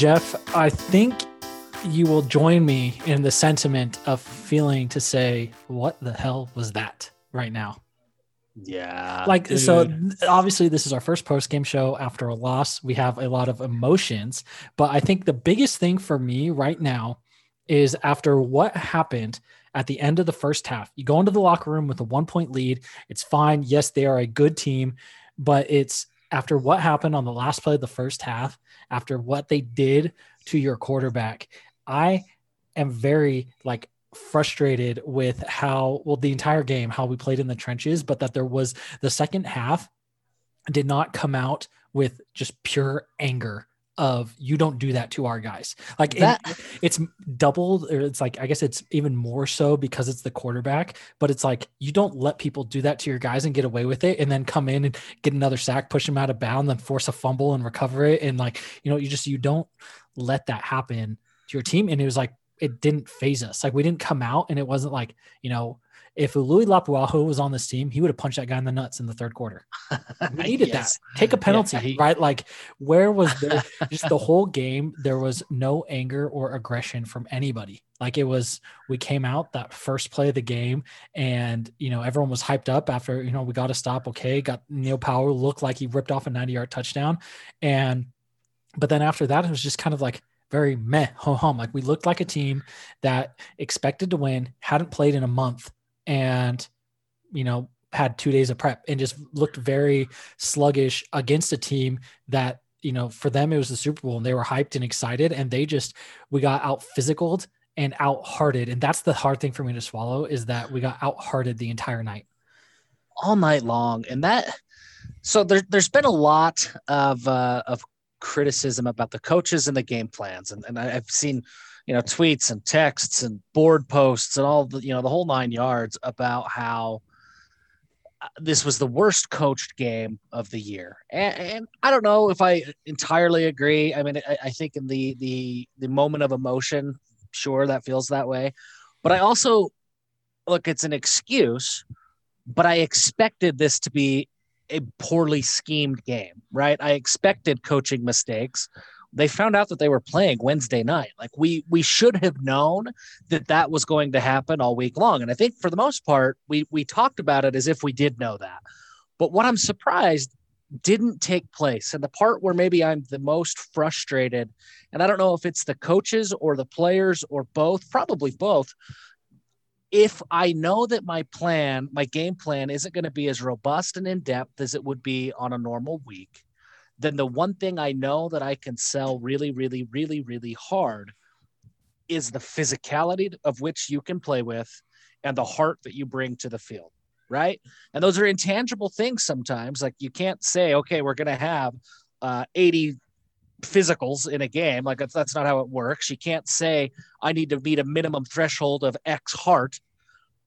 Jeff, I think you will join me in the sentiment of feeling to say, what the hell was that right now? Yeah. Like, dude. So obviously this is our first post-game show after a loss. We have a lot of emotions, but I think the biggest thing for me right now is after what happened at the end of the first half, you go into the locker room with a 1-point lead. It's fine. Yes, they are a good team, but it's after what happened on the last play of the first half, after what they did to your quarterback, I am very frustrated with how, the entire game, how we played in the trenches, but that there was the second half did not come out with just pure anger of you don't do that to our guys. Like that, it's doubled, or it's I guess it's even more so because it's the quarterback, but it's you don't let people do that to your guys and get away with it and then come in and get another sack, push them out of bounds, then force a fumble and recover it. And you don't let that happen to your team. And it was it didn't phase us. We didn't come out, and it wasn't if Louis Lapuahu was on this team, he would have punched that guy in the nuts in the third quarter. We needed that. Take a penalty, right? Where was there? Just the whole game, there was no anger or aggression from anybody. We came out that first play of the game, and everyone was hyped up after we got a stop. Okay, got Neil Power, looked like he ripped off a 90-yard touchdown, but then after that, it was just kind of very meh, ho-hum. We looked like a team that expected to win, hadn't played in a month, and, had 2 days of prep, and just looked very sluggish against a team that, for them, it was the Super Bowl, and they were hyped and excited, and we got out-physicaled and out-hearted, and that's the hard thing for me to swallow, is that we got out-hearted the entire night. All night long, and so there's been a lot of criticism about the coaches and the game plans. And I've seen, tweets and texts and board posts and all the, the whole 9 yards about how this was the worst coached game of the year. And I don't know if I entirely agree. I mean, I think in the moment of emotion, sure, that feels that way, but I also look, it's an excuse, but I expected this to be a poorly schemed game, right? I expected coaching mistakes. They found out that they were playing Wednesday night. We should have known that was going to happen all week long. And I think for the most part, we talked about it as if we did know that. But what I'm surprised didn't take place. And the part where maybe I'm the most frustrated, and I don't know if it's the coaches or the players or both, probably both. If I know that my game plan isn't going to be as robust and in-depth as it would be on a normal week, then the one thing I know that I can sell really, really, really, really hard is the physicality of which you can play with and the heart that you bring to the field, right? And those are intangible things sometimes. You can't say, okay, we're going to have 80 physicals in a game. That's not how it works. You can't say I need to meet a minimum threshold of X heart,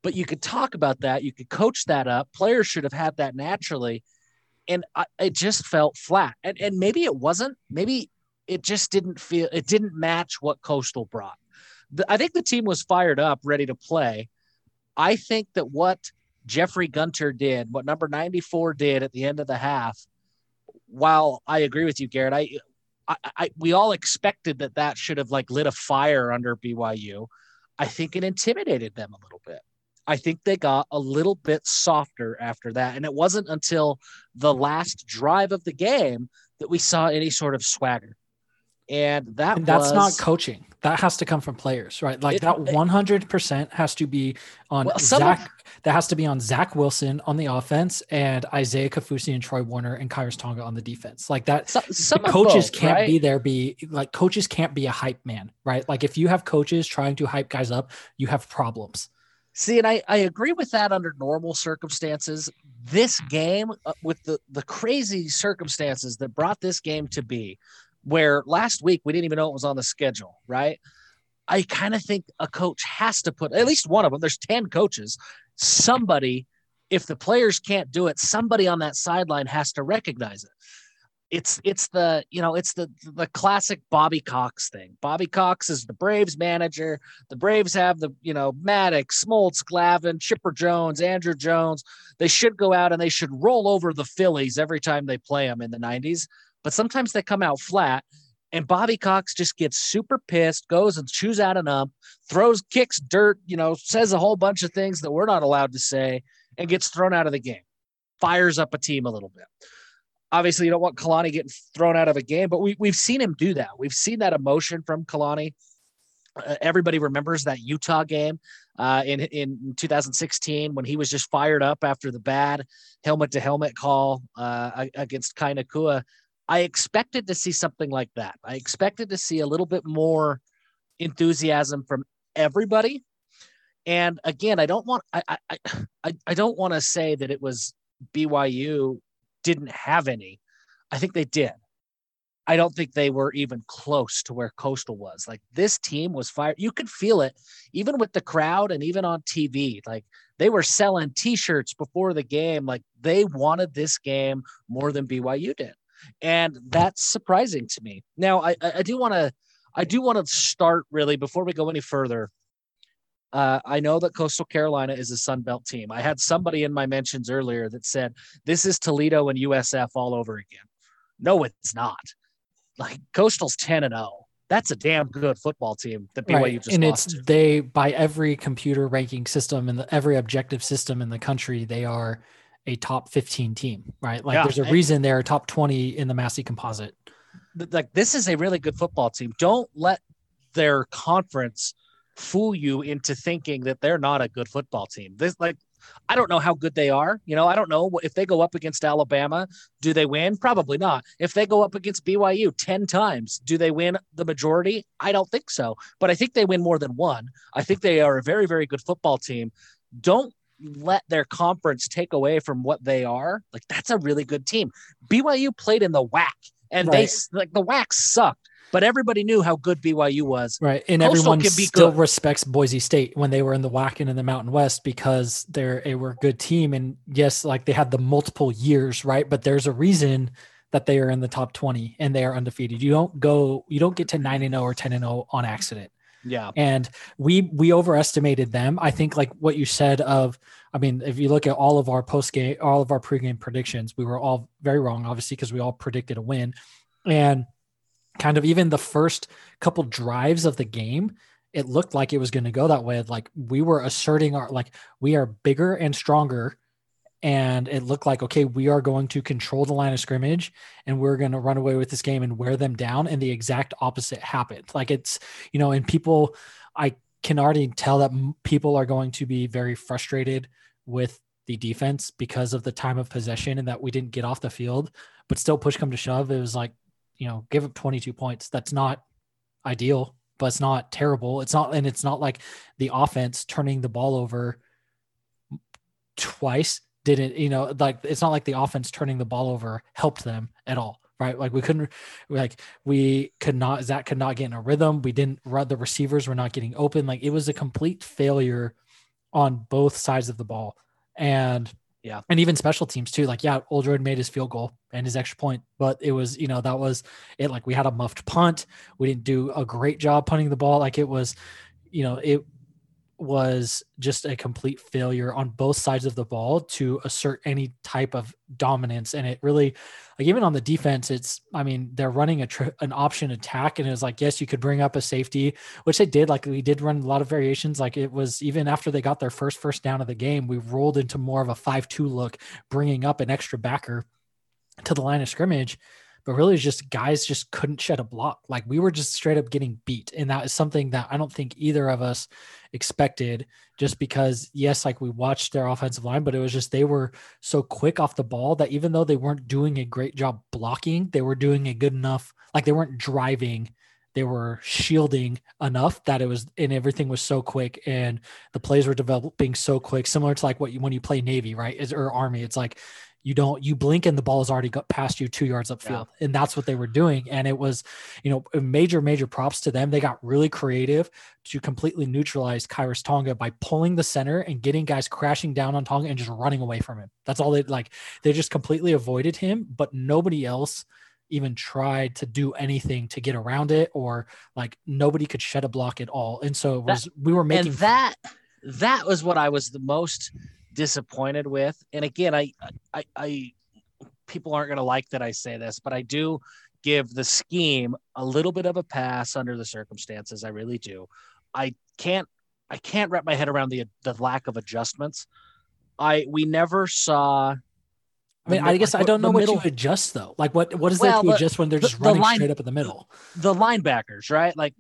but you could talk about that. You could coach that up. Players should have had that naturally. And it just felt flat. And maybe it wasn't, maybe it just it didn't match what Coastal brought. I think the team was fired up, ready to play. I think that what Jeffrey Gunter did, what number 94 did at the end of the half, while I agree with you, Garrett, we all expected that should have lit a fire under BYU. I think it intimidated them a little bit. I think they got a little bit softer after that. And it wasn't until the last drive of the game that we saw any sort of swagger. And that's not coaching. That has to come from players, right? That 100% has to be on Zach. That has to be on Zach Wilson on the offense and Isaiah Kafusi and Troy Warner and Kyrus Tonga on the defense. Coaches can't be a hype man, right? If you have coaches trying to hype guys up, you have problems. See, and I agree with that under normal circumstances. This game, with the crazy circumstances that brought this game to be, where last week we didn't even know it was on the schedule, right? I kind of think a coach has to put, at least one of them, there's 10 coaches, somebody, if the players can't do it, somebody on that sideline has to recognize it. It's the classic Bobby Cox thing. Bobby Cox is the Braves manager. The Braves have Maddox, Smoltz, Glavin, Chipper Jones, Andrew Jones. They should go out and they should roll over the Phillies every time they play them in the 90s. But sometimes they come out flat, And Bobby Cox just gets super pissed, goes and chews out an ump, throws, kicks dirt, you know, says a whole bunch of things that we're not allowed to say, and gets thrown out of the game. Fires up a team a little bit. Obviously, you don't want Kalani getting thrown out of a game, but we've seen him do that. We've seen that emotion from Kalani. Everybody remembers that Utah game in 2016 when he was just fired up after the bad helmet-to-helmet call against Kai Nakua. I expected to see something like that. I expected to see a little bit more enthusiasm from everybody. And again, I don't want to say that it was BYU didn't have any. I think they did. I don't think they were even close to where Coastal was. Like, this team was fired. You could feel it even with the crowd and even on TV. Like, they were selling t-shirts before the game. Like, they wanted this game more than BYU did. And that's surprising to me. Now, I do want to start really before we go any further. I know that Coastal Carolina is a Sun Belt team. I had somebody in my mentions earlier that said this is Toledo and USF all over again. No, it's not. Like, Coastal's 10-0. That's a damn good football team that BYU right. just and lost it's to. They, by every computer ranking system and every objective system in the country, they are a top 15 team, right? Like, yeah, there's a reason they're a top 20 in the Massey composite. Like, this is a really good football team. Don't let their conference fool you into thinking that they're not a good football team. This, like, I don't know how good they are. You know, I don't know if they go up against Alabama, do they win? Probably not. If they go up against BYU 10 times, do they win the majority? I don't think so, but I think they win more than one. I think they are a very, very good football team. Don't let their conference take away from what they are. Like, that's a really good team. BYU played in the WAC and right. they like the WAC sucked, but everybody knew how good BYU was. Right. And Coastal everyone still good. Respects Boise State when they were in the WAC and in the Mountain West because they were a good team. And yes, like, they had the multiple years, right? But there's a reason that they are in the top 20 and they are undefeated. You don't get to 9-0 or 10-0 on accident. Yeah. And we overestimated them. I think, like what you said of, I mean, if you look at all of our post-game, all of our pregame predictions, we were all very wrong, obviously, because we all predicted a win. And kind of even the first couple drives of the game, it looked like it was going to go that way. Like, we were asserting our, like, we are bigger and stronger. And it looked like, okay, we are going to control the line of scrimmage and we're going to run away with this game and wear them down. And the exact opposite happened. Like, it's, you know, and people, I can already tell that people are going to be very frustrated with the defense because of the time of possession and that we didn't get off the field, but still push come to shove. It was like, you know, give up 22 points. That's not ideal, but it's not terrible. It's not, and it's not like the offense turning the ball over twice. Didn't, you know, like, it's not like the offense turning the ball over helped them at all, right? Like, Zach could not get in a rhythm. We didn't run, the receivers were not getting open. Like, it was a complete failure on both sides of the ball. And yeah, and even special teams too. Like, yeah, Oldroyd made his field goal and his extra point, but it was, you know, that was it. Like, we had a muffed punt. We didn't do a great job punting the ball. Like, it was, you know, it was just a complete failure on both sides of the ball to assert any type of dominance. And it really, like, even on the defense, it's, I mean, they're running an option attack, and it was like, yes, you could bring up a safety, which they did. Like, we did run a lot of variations. Like, it was, even after they got their first down of the game, we rolled into more of a 5-2 look, bringing up an extra backer to the line of scrimmage. But really, it's just guys just couldn't shed a block. Like, we were just straight up getting beat. And that is something that I don't think either of us expected, just because, yes, like, we watched their offensive line, but it was just, they were so quick off the ball that even though they weren't doing a great job blocking, they were doing a good enough, like, they weren't driving, they were shielding enough that it was, and everything was so quick and the plays were developing so quick, similar to like when you play Navy, right? Or Army, it's like, you blink and the ball has already got past you 2 yards upfield. Yeah. And that's what they were doing. And it was, you know, major, major props to them. They got really creative to completely neutralize Kyrus Tonga by pulling the center and getting guys crashing down on Tonga and just running away from him. That's all they like. They just completely avoided him, but nobody else even tried to do anything to get around it, or like nobody could shed a block at all. And so it was, we were making that was what I was the most disappointed with. And again, I people aren't going to like that I say this, but I do give the scheme a little bit of a pass under the circumstances. I really do. I can't wrap my head around the lack of adjustments. We never saw. I mean, I guess I don't know what you adjust though. Like what is there to adjust when they're just running straight up in the middle? The linebackers, right? Like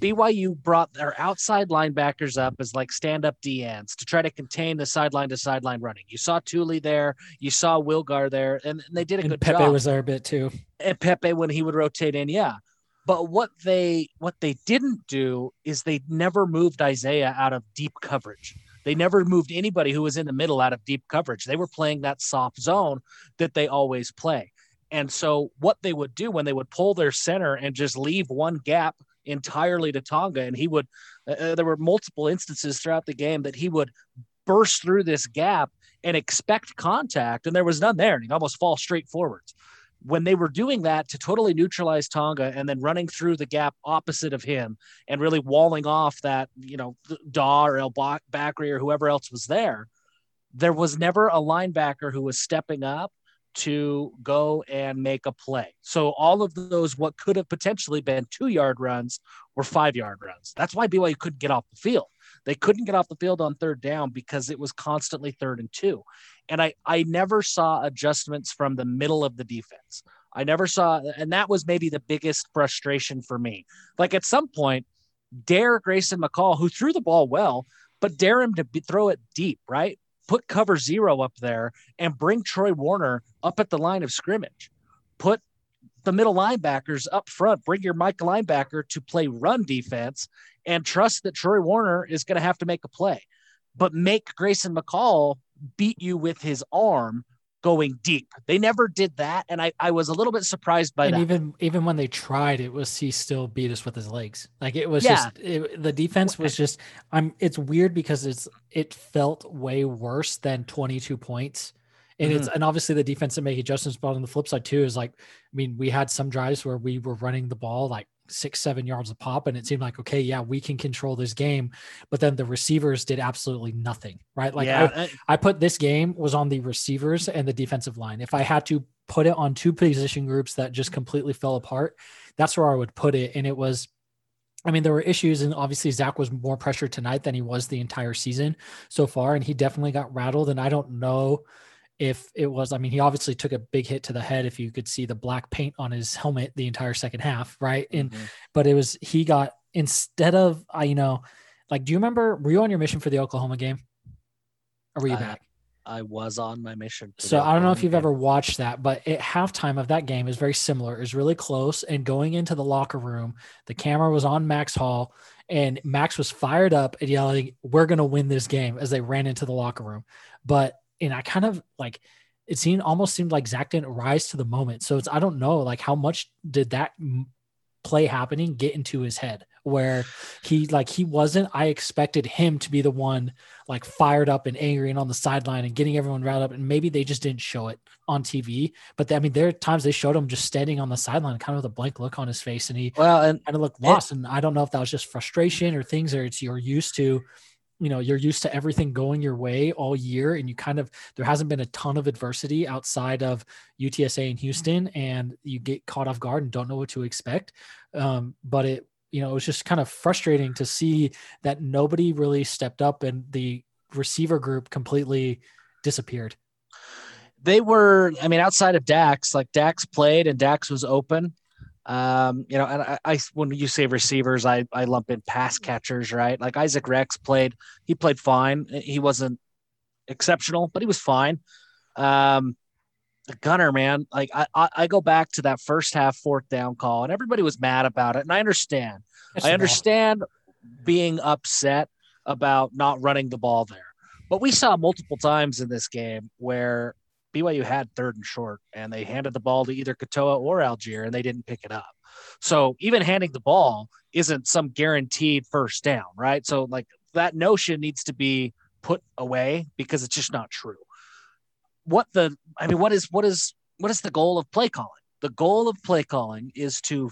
BYU brought their outside linebackers up as like stand-up DNs to try to contain the sideline to sideline running. You saw Tuley there, you saw Wilgar there, and they did a good job. Pepe was there a bit too. And Pepe when he would rotate in, yeah. But what they didn't do is they never moved Isaiah out of deep coverage. They never moved anybody who was in the middle out of deep coverage. They were playing that soft zone that they always play. And so what they would do when they would pull their center and just leave one gap entirely to Tonga, and he would, there were multiple instances throughout the game that he would burst through this gap and expect contact, and there was none there, and he'd almost fall straight forwards. When they were doing that to totally neutralize Tonga and then running through the gap opposite of him and really walling off that, you know, Daw or El-Bakri or whoever else was there, there was never a linebacker who was stepping up to go and make a play. So all of those, what could have potentially been 2-yard runs were 5-yard runs. That's why BYU couldn't get off the field. They couldn't get off the field on third down because it was constantly 3rd and 2. And I never saw adjustments from the middle of the defense. I never saw, and that was maybe the biggest frustration for me. Like at some point, Dare Grayson McCall, who threw the ball well, but dare him to throw it deep, right? Put cover zero up there and bring Troy Warner up at the line of scrimmage. Put the middle linebackers up front, bring your Mike linebacker to play run defense and trust that Troy Warner is going to have to make a play, but make Grayson McCall beat you with his arm going deep. They never did that. And I was a little bit surprised by that. Even when they tried, it was, he still beat us with his legs. Like it was the defense was just, it's weird because it felt way worse than 22 points. And mm-hmm. And obviously the defense that make adjustments, but on the flip side too, is like, I mean, we had some drives where we were running the ball, like 6-7 yards a pop. And it seemed like, okay, yeah, we can control this game, but then the receivers did absolutely nothing, right? Like I put this game was on the receivers and the defensive line. If I had to put it on two position groups that just completely fell apart, that's where I would put it. And it was, I mean, there were issues, and obviously Zach was more pressured tonight than he was the entire season so far. And he definitely got rattled. And I don't know if it was, I mean, he obviously took a big hit to the head. If you could see the black paint on his helmet the entire second half, right? And mm-hmm. But it was, he got, instead of, do you remember, were you on your mission for the Oklahoma game? Or were you back? I was on my mission. So I don't know if you've ever watched that, but at halftime of that game is very similar. It was really close, and going into the locker room, the camera was on Max Hall, and Max was fired up and yelling, "We're going to win this game," as they ran into the locker room. And I kind of it almost seemed like Zach didn't rise to the moment. So I don't know, how much did that play happening get into his head where he wasn't, I expected him to be the one fired up and angry and on the sideline and getting everyone riled up. And maybe they just didn't show it on TV, but there are times they showed him just standing on the sideline, kind of with a blank look on his face. And he kind of looked lost. And I don't know if that was just frustration or things that you're used to. You're used to everything going your way all year, and there hasn't been a ton of adversity outside of UTSA and Houston, and you get caught off guard and don't know what to expect. But it was just kind of frustrating to see that nobody really stepped up and the receiver group completely disappeared. They were, outside of Dax, Dax played and Dax was open. And I when you say receivers, I lump in pass catchers, right? Isaac Rex played fine. He wasn't exceptional, but he was fine. Gunner, man, I go back to that first half 4th down call, and everybody was mad about it. And I understand. I understand being upset about not running the ball there. But we saw multiple times in this game where BYU had 3rd and short, and they handed the ball to either Katoa or Algier, and they didn't pick it up. So even handing the ball isn't some guaranteed 1st down, right? So that notion needs to be put away because it's just not true. What is the goal of play calling? The goal of play calling is to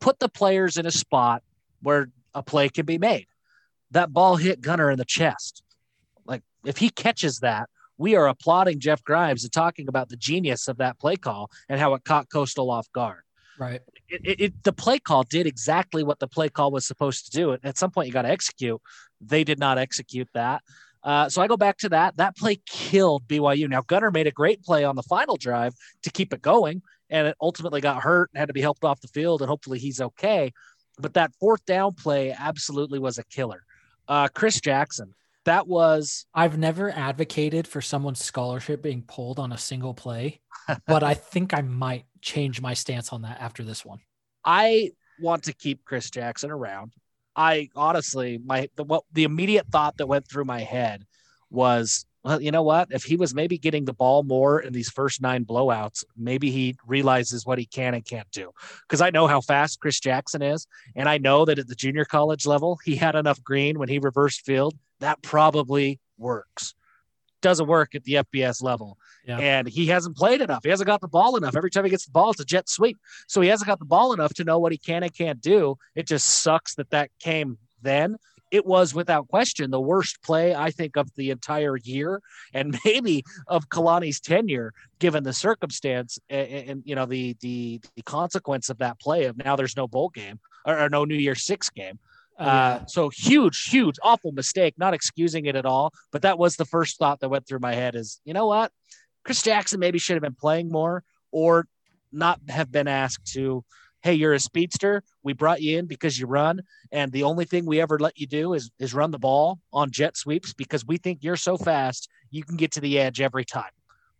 put the players in a spot where a play can be made. That ball hit Gunner in the chest. If he catches that, we are applauding Jeff Grimes and talking about the genius of that play call and how it caught Coastal off guard. Right. The play call did exactly what the play call was supposed to do. At some point, you got to execute. They did not execute that. So I go back to that. That play killed BYU. Now, Gunner made a great play on the final drive to keep it going, and it ultimately got hurt and had to be helped off the field, and hopefully he's okay. But that fourth down play absolutely was a killer. Chris Jackson. That was... I've never advocated for someone's scholarship being pulled on a single play, but I think I might change my stance on that after this one. I want to keep Chris Jackson around. I honestly, the immediate thought that went through my head was, well, you know what? If he was maybe getting the ball more in these first 9 blowouts, maybe he realizes what he can and can't do. Because I know how fast Chris Jackson is, and I know that at the junior college level, he had enough green when he reversed field. That probably works. Doesn't work at the FBS level. Yeah. And he hasn't played enough. He hasn't got the ball enough. Every time he gets the ball, it's a jet sweep. So he hasn't got the ball enough to know what he can and can't do. It just sucks that came then. It was without question the worst play, I think, of the entire year and maybe of Kalani's tenure, given the circumstance and you know, the consequence of that play of now there's no bowl game or no New Year's Six game. So huge, awful mistake, not excusing it at all. But that was the first thought that went through my head is, you know what? Chris Jackson maybe should have been playing more or not have been asked to, hey, you're a speedster. We brought you in because you run. And the only thing we ever let you do is run the ball on jet sweeps because we think you're so fast, you can get to the edge every time.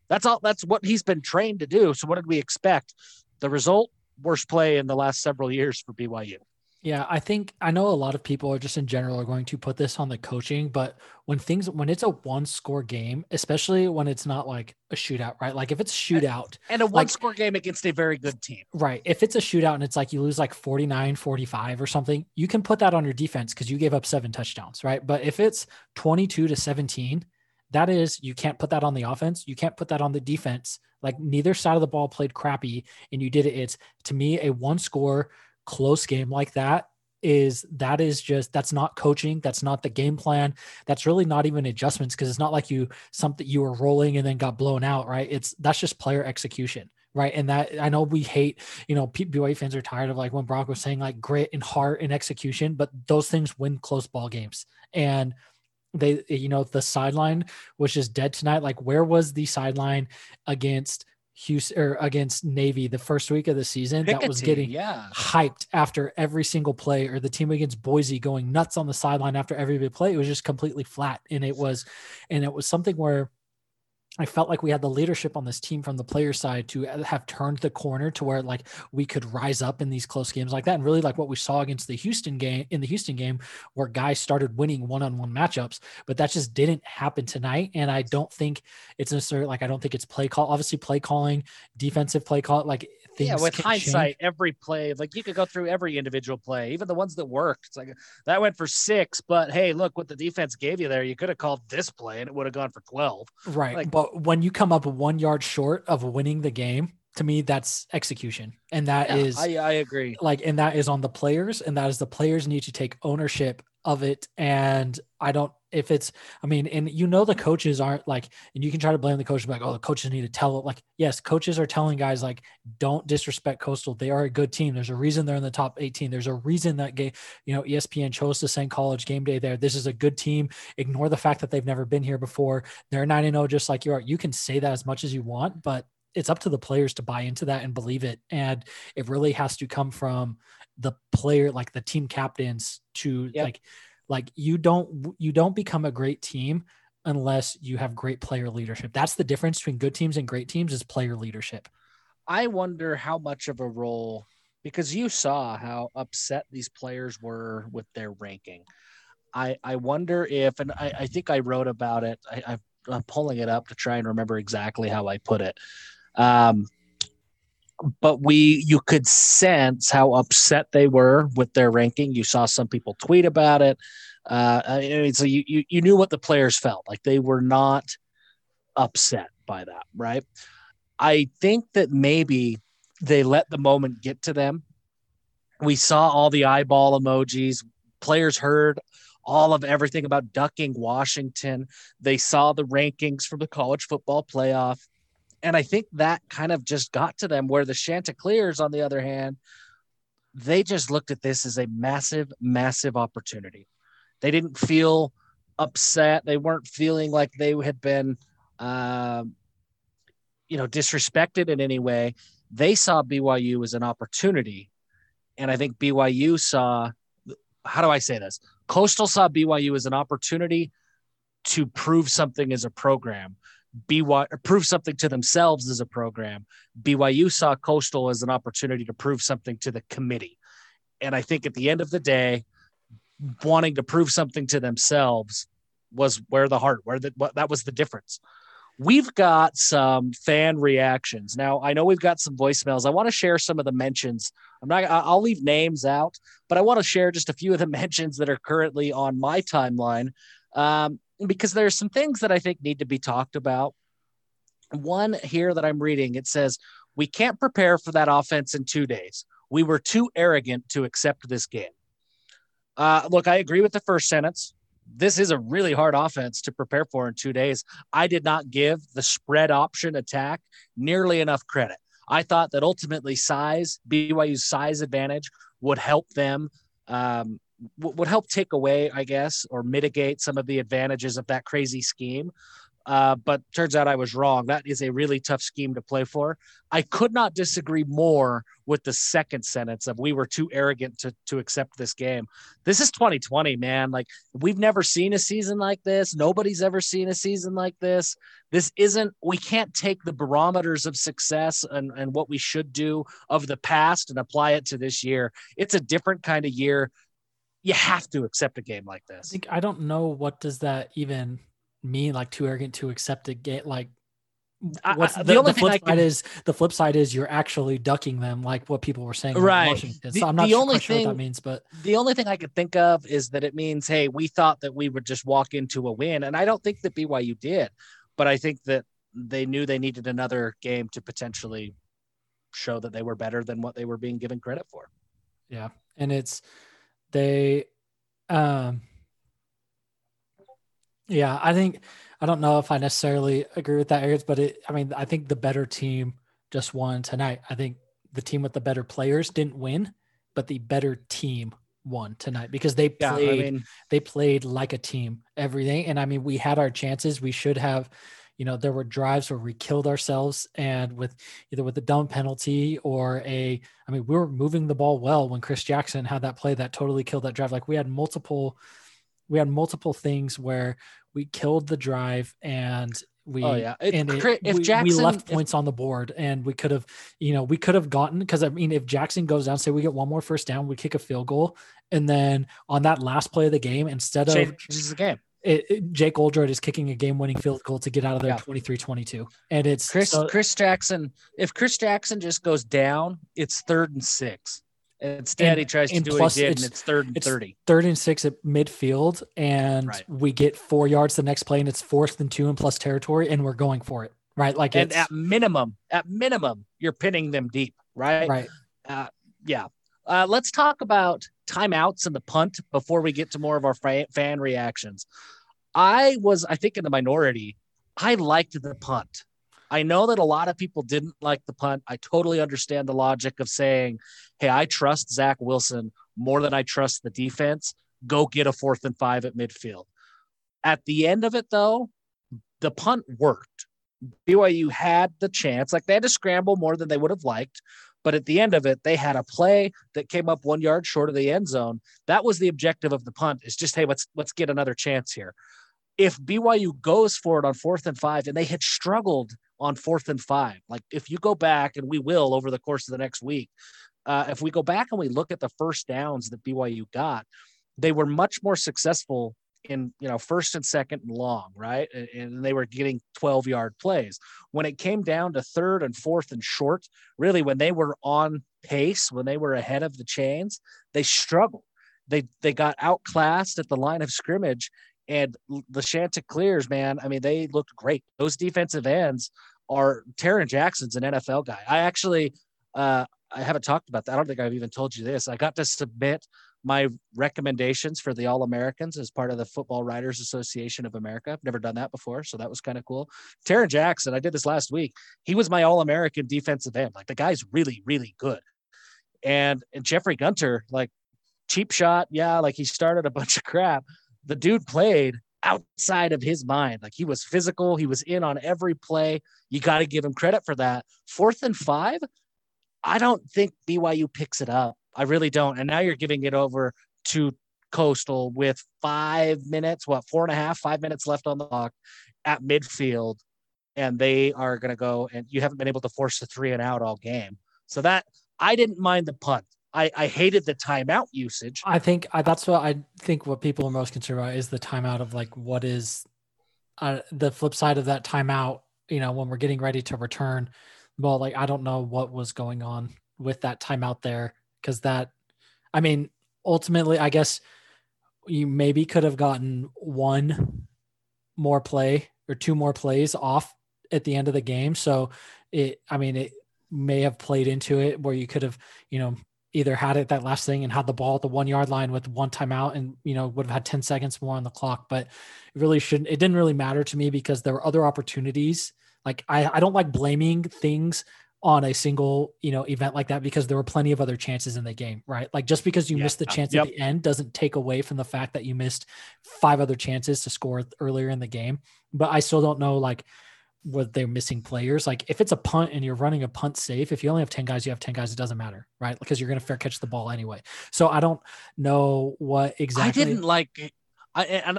That's all. That's what he's been trained to do. So what did we expect? The result, worst play in the last several years for BYU. Yeah, I know a lot of people are just in general are going to put this on the coaching, but when it's a 1-score game, especially when it's not like a shootout, right? Like if it's a shootout and a 1-score game against a very good team, right? If it's a shootout and it's like you lose like 49-45 or something, you can put that on your defense because you gave up 7 touchdowns, right? But if it's 22-17, that is, you can't put that on the offense. You can't put that on the defense. Like neither side of the ball played crappy, and you did it. It's to me a 1-score. Close game like that is just that's not coaching. That's not the game plan. That's really not even adjustments because it's not like you were rolling and then got blown out, right? That's just player execution, right? And that I know we hate, you know, BYU fans are tired of like when Brock was saying like grit and heart and execution, but those things win close ball games. And they, you know, the sideline was just dead tonight. Like where was the sideline against Houston or against Navy the first week of the season? Pick that was getting hyped after every single play, or the team against Boise going nuts on the sideline after every big play. It was just completely flat. And it was something where I felt like we had the leadership on this team from the player side to have turned the corner to where like we could rise up in these close games like that. And really like what we saw against the Houston game where guys started winning one-on-one matchups, but that just didn't happen tonight. And I don't think it's necessarily like, I don't think it's play call, obviously play calling, defensive play call, like things. Yeah, with hindsight, change. Every play, like you could go through every individual play, even the ones that worked. It's like that went for 6, but hey, look what the defense gave you there. You could have called this play and it would have gone for 12. Right. Like, but when you come up 1 yard short of winning the game, to me, that's execution. And that is, I agree. Like, and that is on the players, and that is the players need to take ownership of it. And and you know, the coaches aren't like, and you can try to blame the coaches, like, oh, the coaches need to tell it. Like, yes, coaches are telling guys like, don't disrespect Coastal. They are a good team. There's a reason they're in the top 18. There's a reason that game, you know, ESPN chose to send College Game Day there. This is a good team. Ignore the fact that they've never been here before. They're 9-0, just like you are. You can say that as much as you want, but it's up to the players to buy into that and believe it. And it really has to come from the player, like the team captains to like you don't become a great team unless you have great player leadership. That's the difference between good teams and great teams is player leadership. I wonder how much of a role, because you saw how upset these players were with their ranking. I wonder if, and I think I wrote about it. I'm pulling it up to try and remember exactly how I put it. But you could sense how upset they were with their ranking. You saw some people tweet about it. So you knew what the players felt like. They were not upset by that, right? I think that maybe they let the moment get to them. We saw all the eyeball emojis. Players heard all of everything about ducking Washington. They saw the rankings from the college football playoff. And I think that kind of just got to them, where the Chanticleers, on the other hand, they just looked at this as a massive, massive opportunity. They didn't feel upset. They weren't feeling like they had been, disrespected in any way. They saw BYU as an opportunity. And I think BYU saw, how do I say this? Coastal saw BYU as an opportunity to prove something as a program, prove something to themselves as a program. BYU saw Coastal as an opportunity to prove something to the committee. And I think at the end of the day, wanting to prove something to themselves was that was the difference. We've got some fan reactions. Now, I know we've got some voicemails. I want to share some of the mentions. I'll leave names out, but I want to share just a few of the mentions that are currently on my timeline, because there are some things that I think need to be talked about. One here that I'm reading, it says, "We can't prepare for that offense in 2 days. We were too arrogant to accept this game." Look, I agree with the first sentence. This is a really hard offense to prepare for in 2 days. I did not give the spread option attack nearly enough credit. I thought that ultimately BYU's size advantage would help them, would help take away, I guess, or mitigate some of the advantages of that crazy scheme. But turns out I was wrong. That is a really tough scheme to play for. I could not disagree more with the second sentence of "we were too arrogant to accept this game." This is 2020, man. Like, we've never seen a season like this. Nobody's ever seen a season like this. We can't take the barometers of success and what we should do of the past and apply it to this year. It's a different kind of year. You have to accept a game like this. I don't know, what does that even mean, like, too arrogant to accept a game? Like, the flip side is you're actually ducking them, like what people were saying, right? So I'm not sure what that means, but the only thing I could think of is that it means, hey, we thought that we would just walk into a win, and I don't think that BYU did, but I think that they knew they needed another game to potentially show that they were better than what they were being given credit for. Yeah, and yeah, I don't know if I necessarily agree with that, but I think the better team just won tonight. I think the team with the better players didn't win, but the better team won tonight because they played like a team, everything. And we had our chances. We should have, there were drives where we killed ourselves, and with a dumb penalty or we were moving the ball well when Chris Jackson had that play that totally killed that drive. Like, we had multiple things where we killed the drive we left points on the board, and we could have gotten, because if Jackson goes down, say we get one more first down, we kick a field goal. And then on that last play of the game, instead of the game, Jake Oldroyd is kicking a game winning field goal to get out of there 23-22. And it's Chris Jackson. If Chris Jackson just goes down, it's 3rd and 6. Instead, he tries to do what he did, and it's 3rd and 30. 3rd and 6 at midfield, and we get 4 yards the next play, and it's 4th and 2 and plus territory, and we're going for it, right? Like, and at minimum, you're pinning them deep, right? Right. Yeah. Let's talk about timeouts and the punt before we get to more of our fan reactions. I think, in the minority. I liked the punt. I know that a lot of people didn't like the punt. I totally understand the logic of saying, hey, I trust Zach Wilson more than I trust the defense. Go get a 4th and 5 at midfield. At the end of it, though, the punt worked. BYU had the chance. Like, they had to scramble more than they would have liked. But at the end of it, they had a play that came up 1 yard short of the end zone. That was the objective of the punt, is just, hey, let's get another chance here. If BYU goes for it on 4th and 5, and they had struggled on 4th and 5, like, if you go back, and we will over the course of the next week, if we go back and we look at the first downs that BYU got, they were much more successful in, 1st and 2nd and long, right? And they were getting 12-yard plays. When it came down to 3rd and 4th and short, really, when they were on pace, when they were ahead of the chains, they struggled. They got outclassed at the line of scrimmage. And the Chanticleers, man, they looked great. Those defensive ends are – Taryn Jackson's an NFL guy. I actually I haven't talked about that. I don't think I've even told you this. I got to submit my recommendations for the All-Americans as part of the Football Writers Association of America. I've never done that before, so that was kind of cool. Taryn Jackson, I did this last week. He was my All-American defensive end. Like, the guy's really, really good. And Jeffrey Gunter, like, cheap shot. Yeah, like, he started a bunch of crap. The dude played outside of his mind. Like, he was physical. He was in on every play. You got to give him credit for that. 4th and 5, I don't think BYU picks it up. I really don't. And now you're giving it over to Coastal with 5 minutes, 5 minutes left on the clock at midfield. And they are going to go, and you haven't been able to force a 3-and-out all game. So that, I didn't mind the punt. I hated the timeout usage. I think what people are most concerned about is the timeout of, like, what is the flip side of that timeout, you know, when we're getting ready to return. Well, like, I don't know what was going on with that timeout there. Because that, I mean, ultimately, I guess you maybe could have gotten one more play or two more plays off at the end of the game. So it may have played into it where you could have, you know, either had it that last thing and had the ball at the 1 yard line with one timeout and, you know, would have had 10 seconds more on the clock. But it didn't really matter to me because there were other opportunities. Like, I don't like blaming things on a single, you know, event like that, because there were plenty of other chances in the game, right? Like, just because you missed the chance at the end doesn't take away from the fact that you missed 5 other chances to score earlier in the game. But I still don't know, like, what they're missing players. Like, if it's a punt and you're running a punt safe, if you only have 10 guys, you have 10 guys, it doesn't matter, right? Because you're going to fair catch the ball anyway. So I don't know what exactly.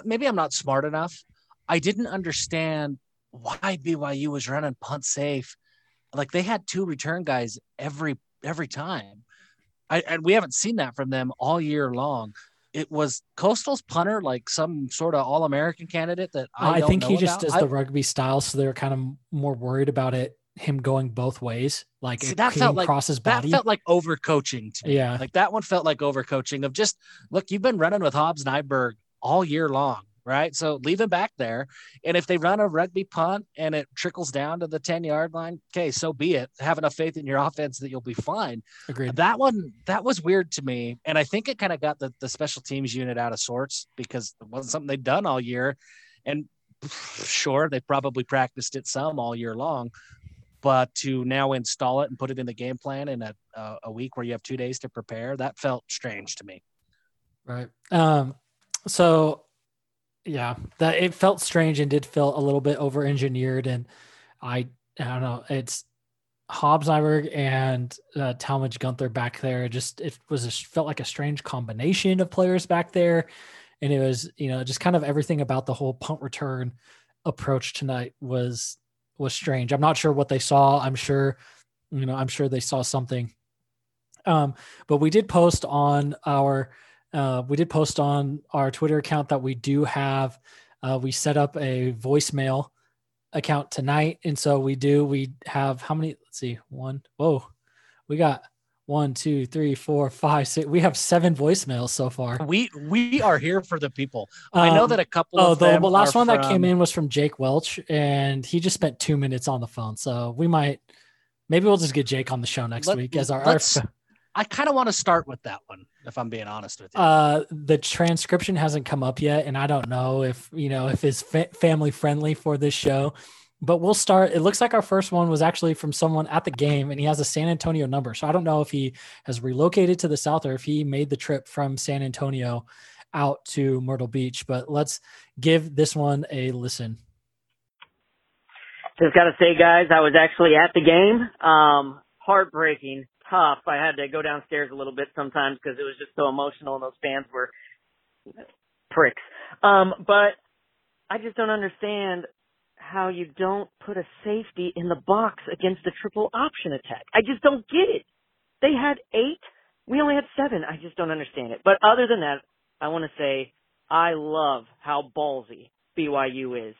Maybe I'm not smart enough. I didn't understand why BYU was running punt safe. Like, they had 2 return guys every time. And we haven't seen that from them all year long. It was Coastal's punter, like, some sort of All-American candidate that I think he just does the rugby style. So they're kind of more worried about him going both ways. Like, that felt like overcoaching to me. Yeah. Like, that one felt like overcoaching of just, look, you've been running with Hobbs and Iberg all year long. Right. So leave him back there. And if they run a rugby punt and it trickles down to the 10-yard line, okay, so be it. Have enough faith in your offense that you'll be fine. Agreed. That one, that was weird to me. And I think it kind of got the special teams unit out of sorts because it wasn't something they'd done all year. And sure, they probably practiced it some all year long, but to now install it and put it in the game plan in a week where you have 2 days to prepare, that felt strange to me. Right. So yeah, that it felt strange and did feel a little bit over-engineered. And I don't know, it's Hobbs, Iberg, and Talmadge Gunther back there. It felt like a strange combination of players back there. And it was, you know, just kind of everything about the whole punt return approach tonight was strange. I'm not sure what they saw. I'm sure they saw something. But we did post on our Twitter account that we do have. We set up a voicemail account tonight. And so we have how many, let's see, one. Whoa, we got 1, 2, 3, 4, 5, 6. We have 7 voicemails so far. We are here for the people. I know that a couple of them. The last one that came in was from Jake Welch, and he just spent 2 minutes on the phone. So maybe we'll just get Jake on the show next week as our I kind of want to start with that one, if I'm being honest with you. The transcription hasn't come up yet, and I don't know if it's family friendly for this show, but we'll start. It looks like our first one was actually from someone at the game, and he has a San Antonio number. So I don't know if he has relocated to the South or if he made the trip from San Antonio out to Myrtle Beach, but let's give this one a listen. Just got to say, guys, I was actually at the game. Heartbreaking. Tough. I had to go downstairs a little bit sometimes because it was just so emotional and those fans were pricks. But I just don't understand how you don't put a safety in the box against a triple option attack. I just don't get it. They had 8. We only had 7. I just don't understand it. But other than that, I want to say I love how ballsy BYU is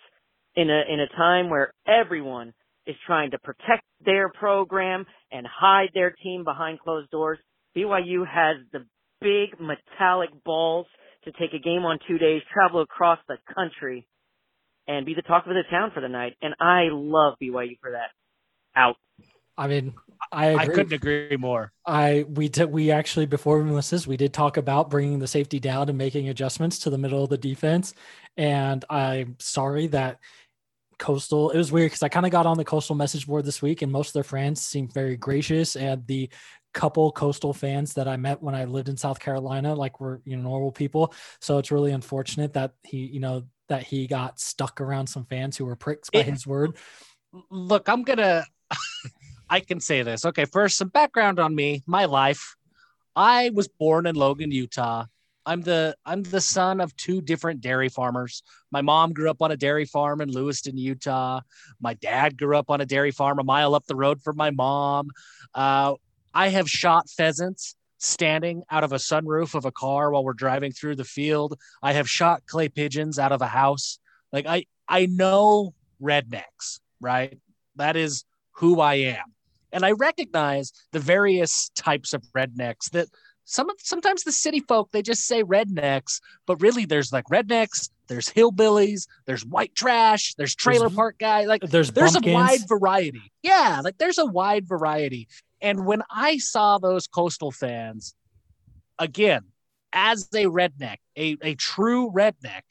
in a time where everyone is trying to protect their program and hide their team behind closed doors. BYU has the big metallic balls to take a game on 2 days, travel across the country, and be the talk of the town for the night. And I love BYU for that. Out. I mean, I agree. I couldn't agree more. We actually before we missed this, we did talk about bringing the safety down and making adjustments to the middle of the defense. And I'm sorry that Coastal, it was weird because I kind of got on the Coastal message board this week and most of their friends seemed very gracious, and the couple Coastal fans that I met when I lived in South Carolina, like, were, you know, normal people. So it's really unfortunate that he got stuck around some fans who were pricks by his word. Look, I can say this. Okay. First, some background on me, my life. I was born in Logan, Utah. I'm the son of two different dairy farmers. My mom grew up on a dairy farm in Lewiston, Utah. My dad grew up on a dairy farm a mile up the road from my mom. I have shot pheasants standing out of a sunroof of a car while we're driving through the field. I have shot clay pigeons out of a house. Like, I know rednecks, right? That is who I am. And I recognize the various types of rednecks that sometimes the city folk, they just say rednecks, but really there's like rednecks, there's hillbillies, there's white trash, there's trailer park guys. Like, there's a wide variety. Yeah. Like, there's a wide variety. And when I saw those Coastal fans, again, as a redneck, a true redneck,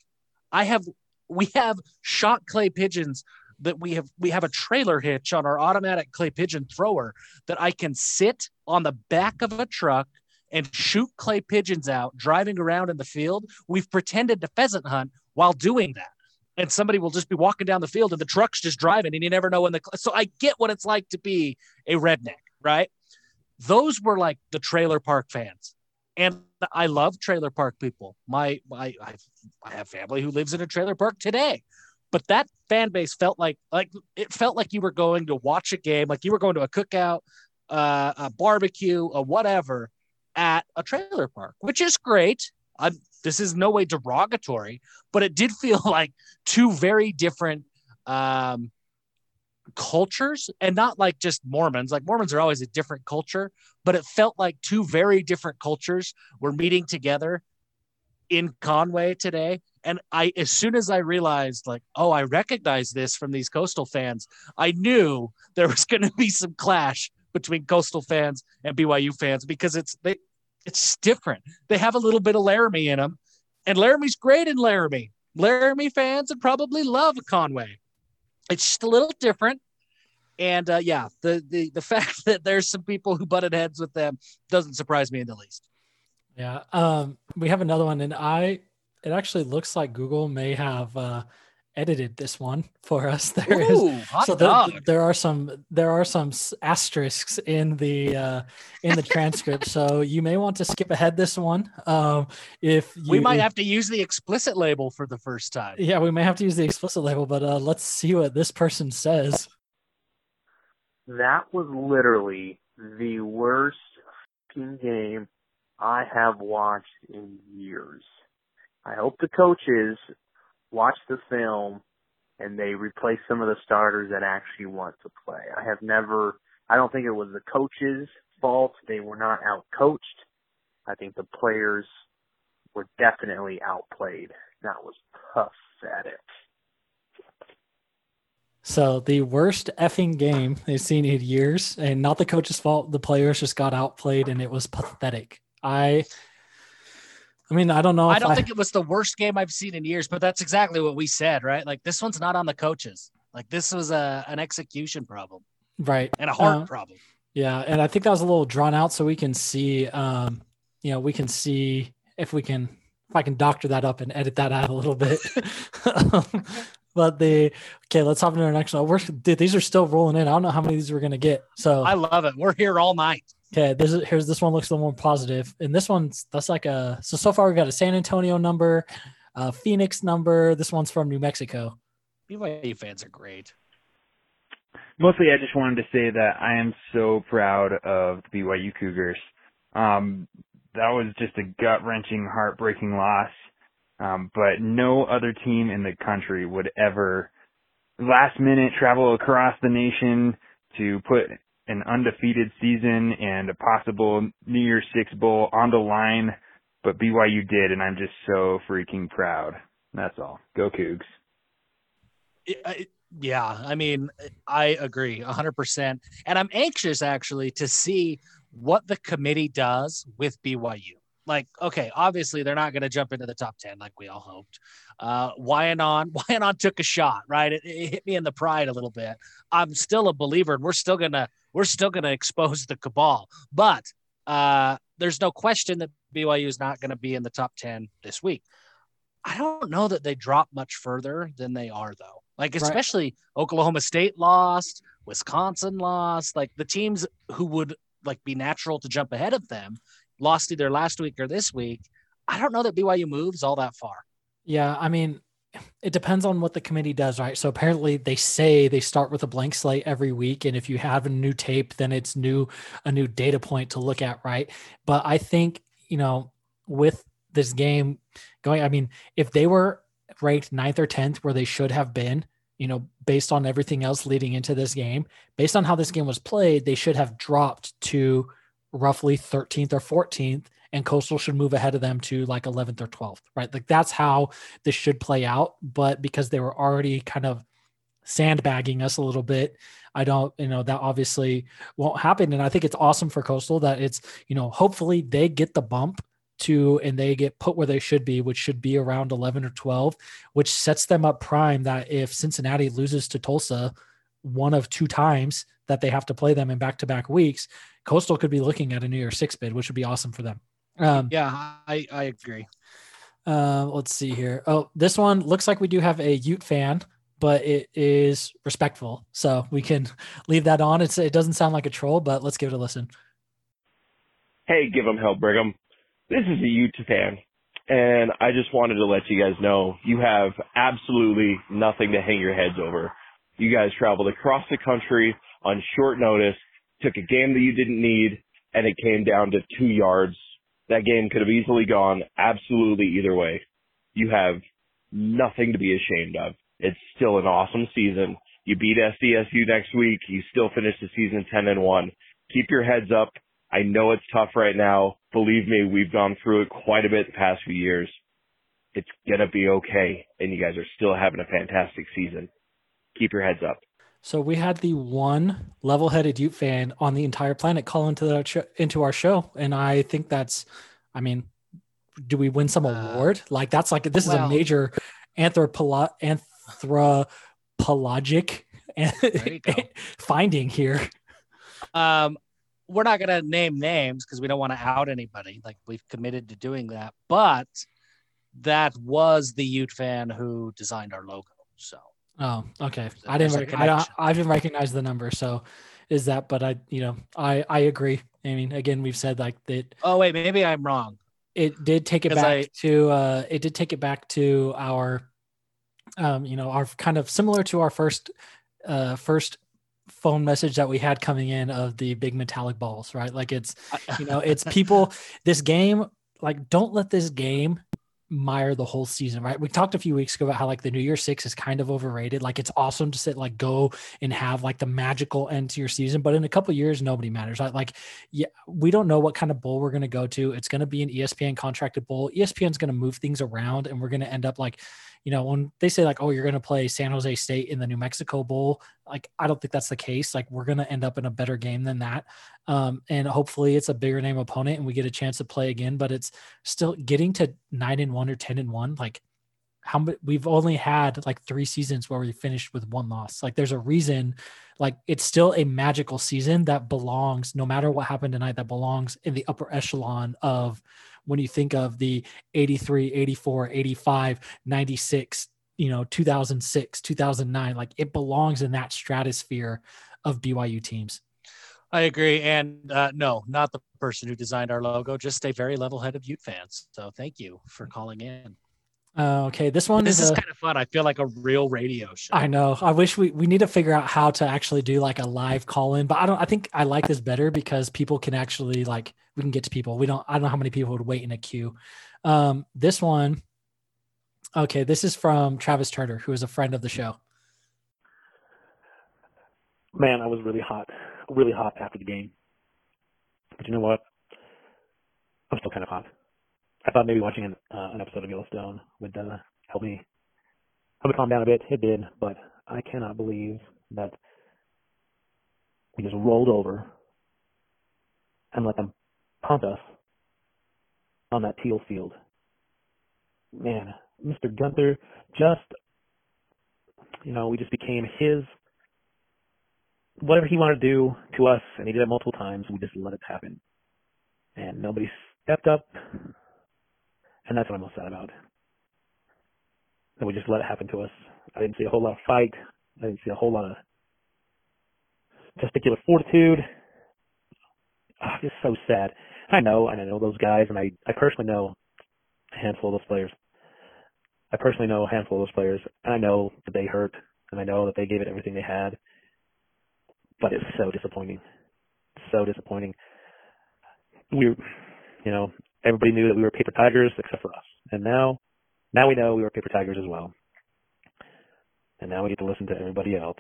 we have shot clay pigeons that we have a trailer hitch on our automatic clay pigeon thrower that I can sit on the back of a truck and shoot clay pigeons out driving around in the field. We've pretended to pheasant hunt while doing that. And somebody will just be walking down the field and the truck's just driving and you never know when so I get what it's like to be a redneck. Right. Those were like the trailer park fans. And I love trailer park people. I have family who lives in a trailer park today, but that fan base felt like you were going to watch a game. Like you were going to a cookout, a barbecue, a whatever at a trailer park, which is great. This is no way derogatory, but it did feel like two very different, cultures, and not like just Mormons. Like Mormons are always a different culture, but it felt like two very different cultures were meeting together in Conway today. And as soon as I realized, like, oh, I recognize this from these Coastal fans, I knew there was going to be some clash between Coastal fans and BYU fans because it's different. They have a little bit of Laramie in them, and Laramie's great in Laramie. Laramie fans would probably love Conway. It's just a little different. And the fact that there's some people who butted heads with them doesn't surprise me in the least. Yeah. We have another one, and it actually looks like Google may have edited this one for us. There are some asterisks in the transcript, so you may want to skip ahead this one. We might have to use the explicit label for the first time. Yeah, we may have to use the explicit label, but let's see what this person says. That was literally the worst fucking game I have watched in years. I hope the coaches watch the film, and they replace some of the starters that actually want to play. I don't think it was the coaches' fault. They were not out-coached. I think the players were definitely outplayed. That was pathetic. So the worst effing game they've seen in years, and not the coaches' fault. The players just got outplayed, and it was pathetic. I mean, I don't know. I don't think it was the worst game I've seen in years, but that's exactly what we said, right? Like, this one's not on the coaches. Like, this was an execution problem. Right. And a heart problem. Yeah. And I think that was a little drawn out, so we can see, we can see if I can doctor that up and edit that out a little bit. But let's hop into our next one. These are still rolling in. I don't know how many of these we're going to get. So I love it. We're here all night. Okay, here's this one looks a little more positive. And this one's so far we've got a San Antonio number, a Phoenix number. This one's from New Mexico. BYU fans are great. Mostly I just wanted to say that I am so proud of the BYU Cougars. That was just a gut-wrenching, heartbreaking loss. But no other team in the country would ever last minute travel across the nation to put an undefeated season and a possible New Year's Six Bowl on the line, but BYU did, and I'm just so freaking proud. That's all. Go Cougs. Yeah, I mean, I agree 100%. And I'm anxious actually to see what the committee does with BYU. Like, okay, obviously they're not going to jump into the top 10 like we all hoped. Wyanon took a shot, right? It hit me in the pride a little bit. I'm still a believer, and we're still gonna expose the cabal. But there's no question that BYU is not going to be in the top 10 this week. I don't know that they drop much further than they are, though. Like, especially right. Oklahoma State lost, Wisconsin lost. Like, the teams who would like be natural to jump ahead of them lost either last week or this week. I don't know that BYU moves all that far. Yeah, I mean, it depends on what the committee does, right? So apparently they say they start with a blank slate every week, and if you have a new tape, then it's a new data point to look at, right? But I think, you know, with this game going, I mean, if they were ranked 9th or 10th where they should have been, you know, based on everything else leading into this game, based on how this game was played, they should have dropped to roughly 13th or 14th, and Coastal should move ahead of them to like 11th or 12th, right? Like, that's how this should play out. But because they were already kind of sandbagging us a little bit, I don't, you know, that obviously won't happen. And I think it's awesome for Coastal that it's, you know, hopefully they get the bump to, and they get put where they should be, which should be around 11 or 12, which sets them up prime that if Cincinnati loses to Tulsa one of two times that they have to play them in back-to-back weeks, Coastal could be looking at a New Year's Six bid, which would be awesome for them. I agree. Let's see here. Oh, this one looks like we do have a Ute fan, but it is respectful, so we can leave that on. It doesn't sound like a troll, but let's give it a listen. Hey, give them hell, Brigham. This is a Ute fan, and I just wanted to let you guys know you have absolutely nothing to hang your heads over. You guys traveled across the country on short notice, took a game that you didn't need, and it came down to 2 yards. That game could have easily gone absolutely either way. You have nothing to be ashamed of. It's still an awesome season. You beat SDSU next week. You still finish the season 10-1. Keep your heads up. I know it's tough right now. Believe me, we've gone through it quite a bit the past few years. It's going to be okay, and you guys are still having a fantastic season. Keep your heads up. So we had the one level-headed Ute fan on the entire planet call into our show, and I think that's, I mean, do we win some award? Like, that's like, this is a major anthropologic finding here. We're not going to name names because we don't want to out anybody. Like, we've committed to doing that, but that was the Ute fan who designed our logo, so. Oh, okay. I didn't recognize the number. So is that, but I agree. I mean, again, we've said like that. Oh wait, maybe I'm wrong. It did take it back to our, our kind of similar to our first phone message that we had coming in of the big metallic balls, right? Like it's, it's people, this game, like don't let this game mire the whole season, right? We talked a few weeks ago about how like the New Year's Six is kind of overrated. Like it's awesome to sit, like go and have like the magical end to your season, but in a couple of years, nobody matters. Like, yeah, we don't know what kind of bowl we're going to go to. It's going to be an ESPN contracted bowl. ESPN's going to move things around, and we're going to end up like, when they say like, oh, you're going to play San Jose State in the New Mexico Bowl. Like, I don't think that's the case. Like, we're going to end up in a better game than that. And hopefully it's a bigger name opponent and we get a chance to play again, but it's still getting to 9-1 or 10-1. Like we've only had like 3 seasons where we finished with 1 loss. Like there's a reason, like it's still a magical season that belongs, no matter what happened tonight, that belongs in the upper echelon of, when you think of the 83, 84, 85, 96, 2006, 2009, like it belongs in that stratosphere of BYU teams. I agree. And no, not the person who designed our logo, just a very level-headed Ute fan. So thank you for calling in. Okay. This is kind of fun. I feel like a real radio show. I know. I wish we need to figure out how to actually do like a live call in, but I think I like this better because people can actually like, we can get to people. I don't know how many people would wait in a queue. This one. Okay. This is from Travis Turner, who is a friend of the show. Man, I was really hot after the game, but you know what? I'm still kind of hot. I thought maybe watching an episode of Yellowstone would help me calm down a bit. It did, but I cannot believe that we just rolled over and let them punt us on that teal field. Man, Mr. Gunter, we just became his, whatever he wanted to do to us, and he did it multiple times. We just let it happen. And nobody stepped up, and that's what I'm most sad about. And we just let it happen to us. I didn't see a whole lot of fight. I didn't see a whole lot of testicular fortitude. Oh, just so sad. I know those guys, and I personally know a handful of those players. And I know that they hurt, and I know that they gave it everything they had. But it's so disappointing. We, everybody knew that we were paper tigers except for us. And now we know we were paper tigers as well. And now we get to listen to everybody else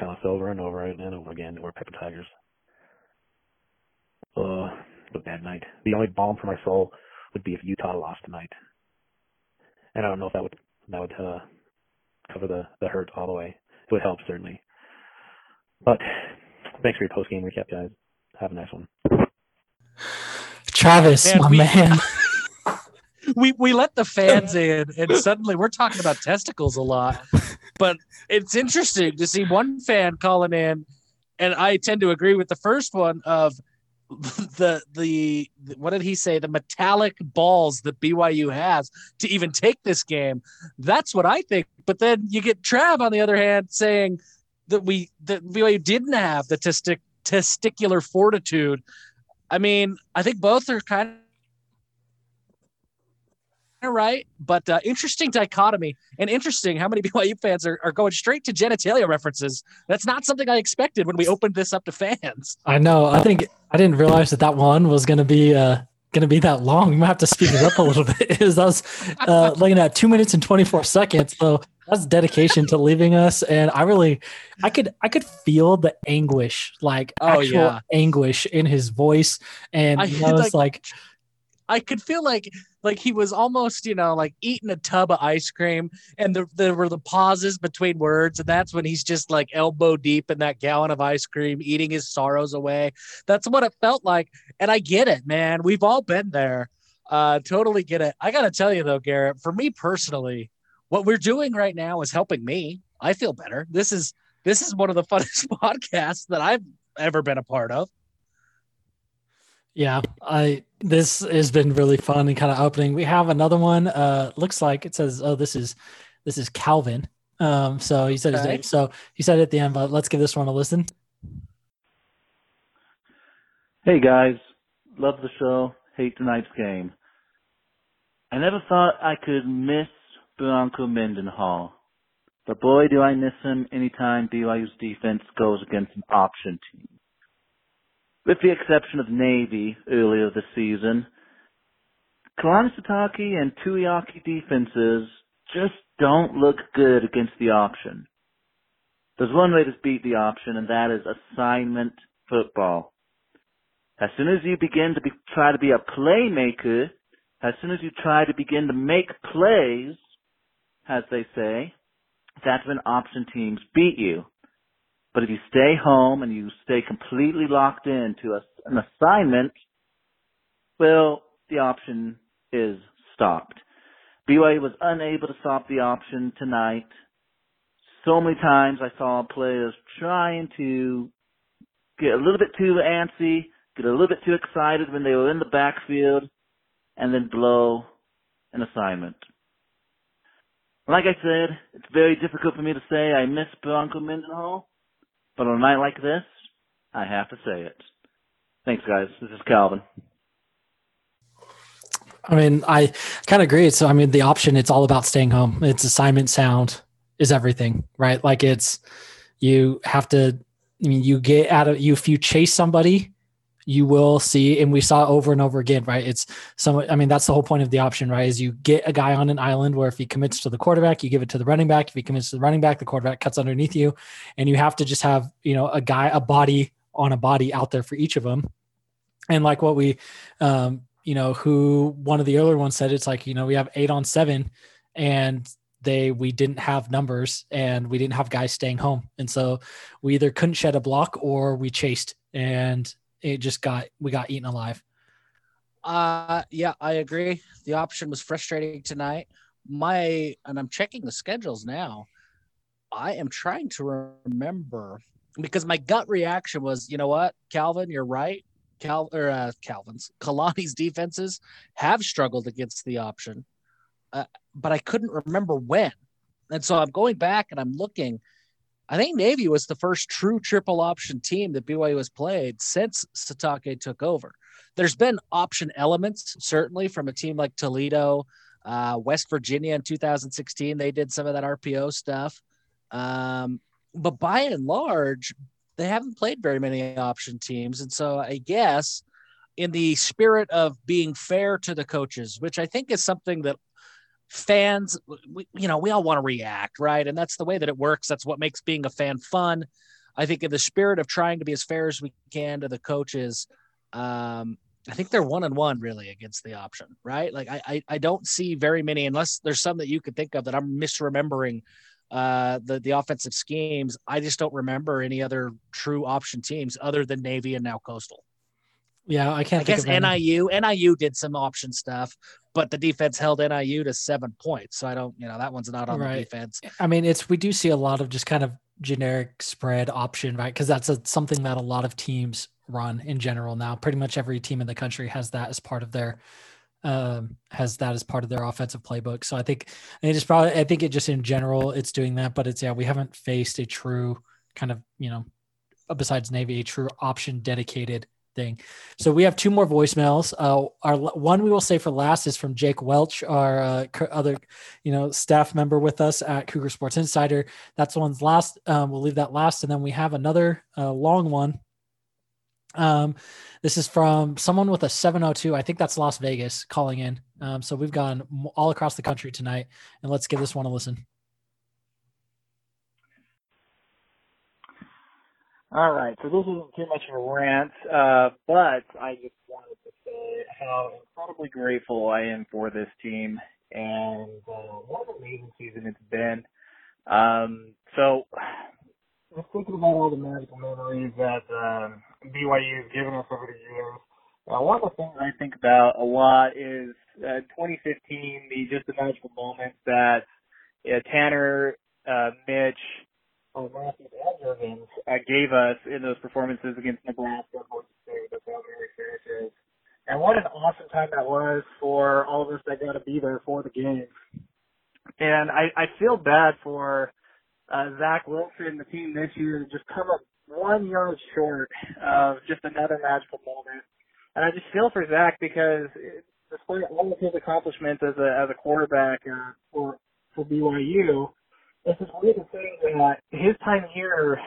tell us over and over and over again that we're paper tigers. Ugh, what a bad night. The only balm for my soul would be if Utah lost tonight. And I don't know if that would cover the hurt all the way. It would help, certainly. But thanks for your post-game recap, guys. Have a nice one. Travis, man. We let the fans in, and suddenly we're talking about testicles a lot. But it's interesting to see one fan calling in, and I tend to agree with the first one of the what did he say? The metallic balls that BYU has to even take this game. That's what I think. But then you get Trav on the other hand saying that BYU didn't have the testicular fortitude. I mean, I think both are kind of right, but interesting dichotomy, and interesting how many BYU fans are going straight to genitalia references. That's not something I expected when we opened this up to fans. I know. I think I didn't realize that one was going to be that long. We might have to speed it up a little bit. I was looking at 2 minutes and 24 seconds. So that's dedication to leaving us. And I could feel the anguish, anguish in his voice. And I was like, I could feel like he was almost, eating a tub of ice cream, and there were the pauses between words, and that's when he's just like elbow deep in that gallon of ice cream, eating his sorrows away. That's what it felt like, and I get it, man. We've all been there. Totally get it. I got to tell you, though, Garrett, for me personally, what we're doing right now is helping me. I feel better. This is one of the funnest podcasts that I've ever been a part of. Yeah, this has been really fun and kind of opening. We have another one. Looks like it says, "Oh, this is Calvin." So he said his name. So he said it at the end, but let's give this one a listen. Hey guys, love the show. Hate tonight's game. I never thought I could miss Bronco Mendenhall, but boy, do I miss him anytime BYU's defense goes against an option team. With the exception of Navy earlier this season, Kalani-Sitake and Tuiaki defenses just don't look good against the option. There's one way to beat the option, and that is assignment football. As soon as you begin to try to be a playmaker, as soon as you try to begin to make plays, as they say, that's when option teams beat you. But if you stay home and you stay completely locked in to an assignment, well, the option is stopped. BYU was unable to stop the option tonight. So many times I saw players trying to get a little bit too antsy, get a little bit too excited when they were in the backfield, and then blow an assignment. Like I said, it's very difficult for me to say I miss Bronco Mendenhall. But on a night like this, I have to say it. Thanks, guys. This is Calvin. I mean, I kind of agree. So, the option, it's all about staying home. It's assignment sound is everything, right? Like you have to, you get out of, if you chase somebody, you will see, and we saw over and over again, right? That's the whole point of the option, right? Is you get a guy on an island where if he commits to the quarterback, you give it to the running back. If he commits to the running back, the quarterback cuts underneath you, and you have to just have, a body on a body out there for each of them. And like what we, who one of the earlier ones said, it's like, we have 8 on 7, and we didn't have numbers and we didn't have guys staying home. And so we either couldn't shed a block or we chased, and it just we got eaten alive. Yeah, I agree. The option was frustrating tonight. And I'm checking the schedules now. I am trying to remember because my gut reaction was, you know what, Calvin, you're right. Kalani's defenses have struggled against the option, but I couldn't remember when. And so I'm going back and I'm looking. I think Navy was the first true triple option team that BYU has played since Satake took over. There's been option elements, certainly, from a team like Toledo, West Virginia in 2016. They did some of that RPO stuff. But by and large, they haven't played very many option teams. And so I guess in the spirit of being fair to the coaches, which I think is something that fans, we all want to react, right? And that's the way that it works. That's what makes being a fan fun. I think in the spirit of trying to be as fair as we can to the coaches, I think they're 1-1 really against the option, right? Like I don't see very many, unless there's some that you could think of that I'm misremembering the offensive schemes. I just don't remember any other true option teams other than Navy and now Coastal. Yeah, I guess NIU did some option stuff, but the defense held NIU to 7 points. So I don't, that one's not on right. The defense. I mean, we do see a lot of just kind of generic spread option, right? Because that's something that a lot of teams run in general now. Pretty much every team in the country has that as part of their offensive playbook. So I think it just in general it's doing that, but we haven't faced a true kind of, besides Navy, a true option dedicated thing. So we have two more voicemails. Our one we will say for last is from Jake Welch, our other, staff member with us at Cougar Sports Insider. That's the one's last. We'll leave that last. And then we have another long one. This is from someone with a 702. I think that's Las Vegas calling in. So we've gone all across the country tonight, and let's give this one a listen. All right. So this isn't too much of a rant, but I just wanted to say how incredibly grateful I am for this team and what an amazing season it's been. So just thinking about all the magical memories that BYU has given us over the years. One of the things I think about a lot is 2015, the magical moments that Tanner, Mitch, and Matthews and Jurgens gave us in those performances against Nebraska, Boise State, with Valverde Sanchez. And what an awesome time that was for all of us that got to be there for the game. And I feel bad for Zach Wilson and the team this year to just come up 1 yard short of just another magical moment. And I just feel for Zach because despite all of his accomplishments as a quarterback for BYU, it's just weird to say that his time here,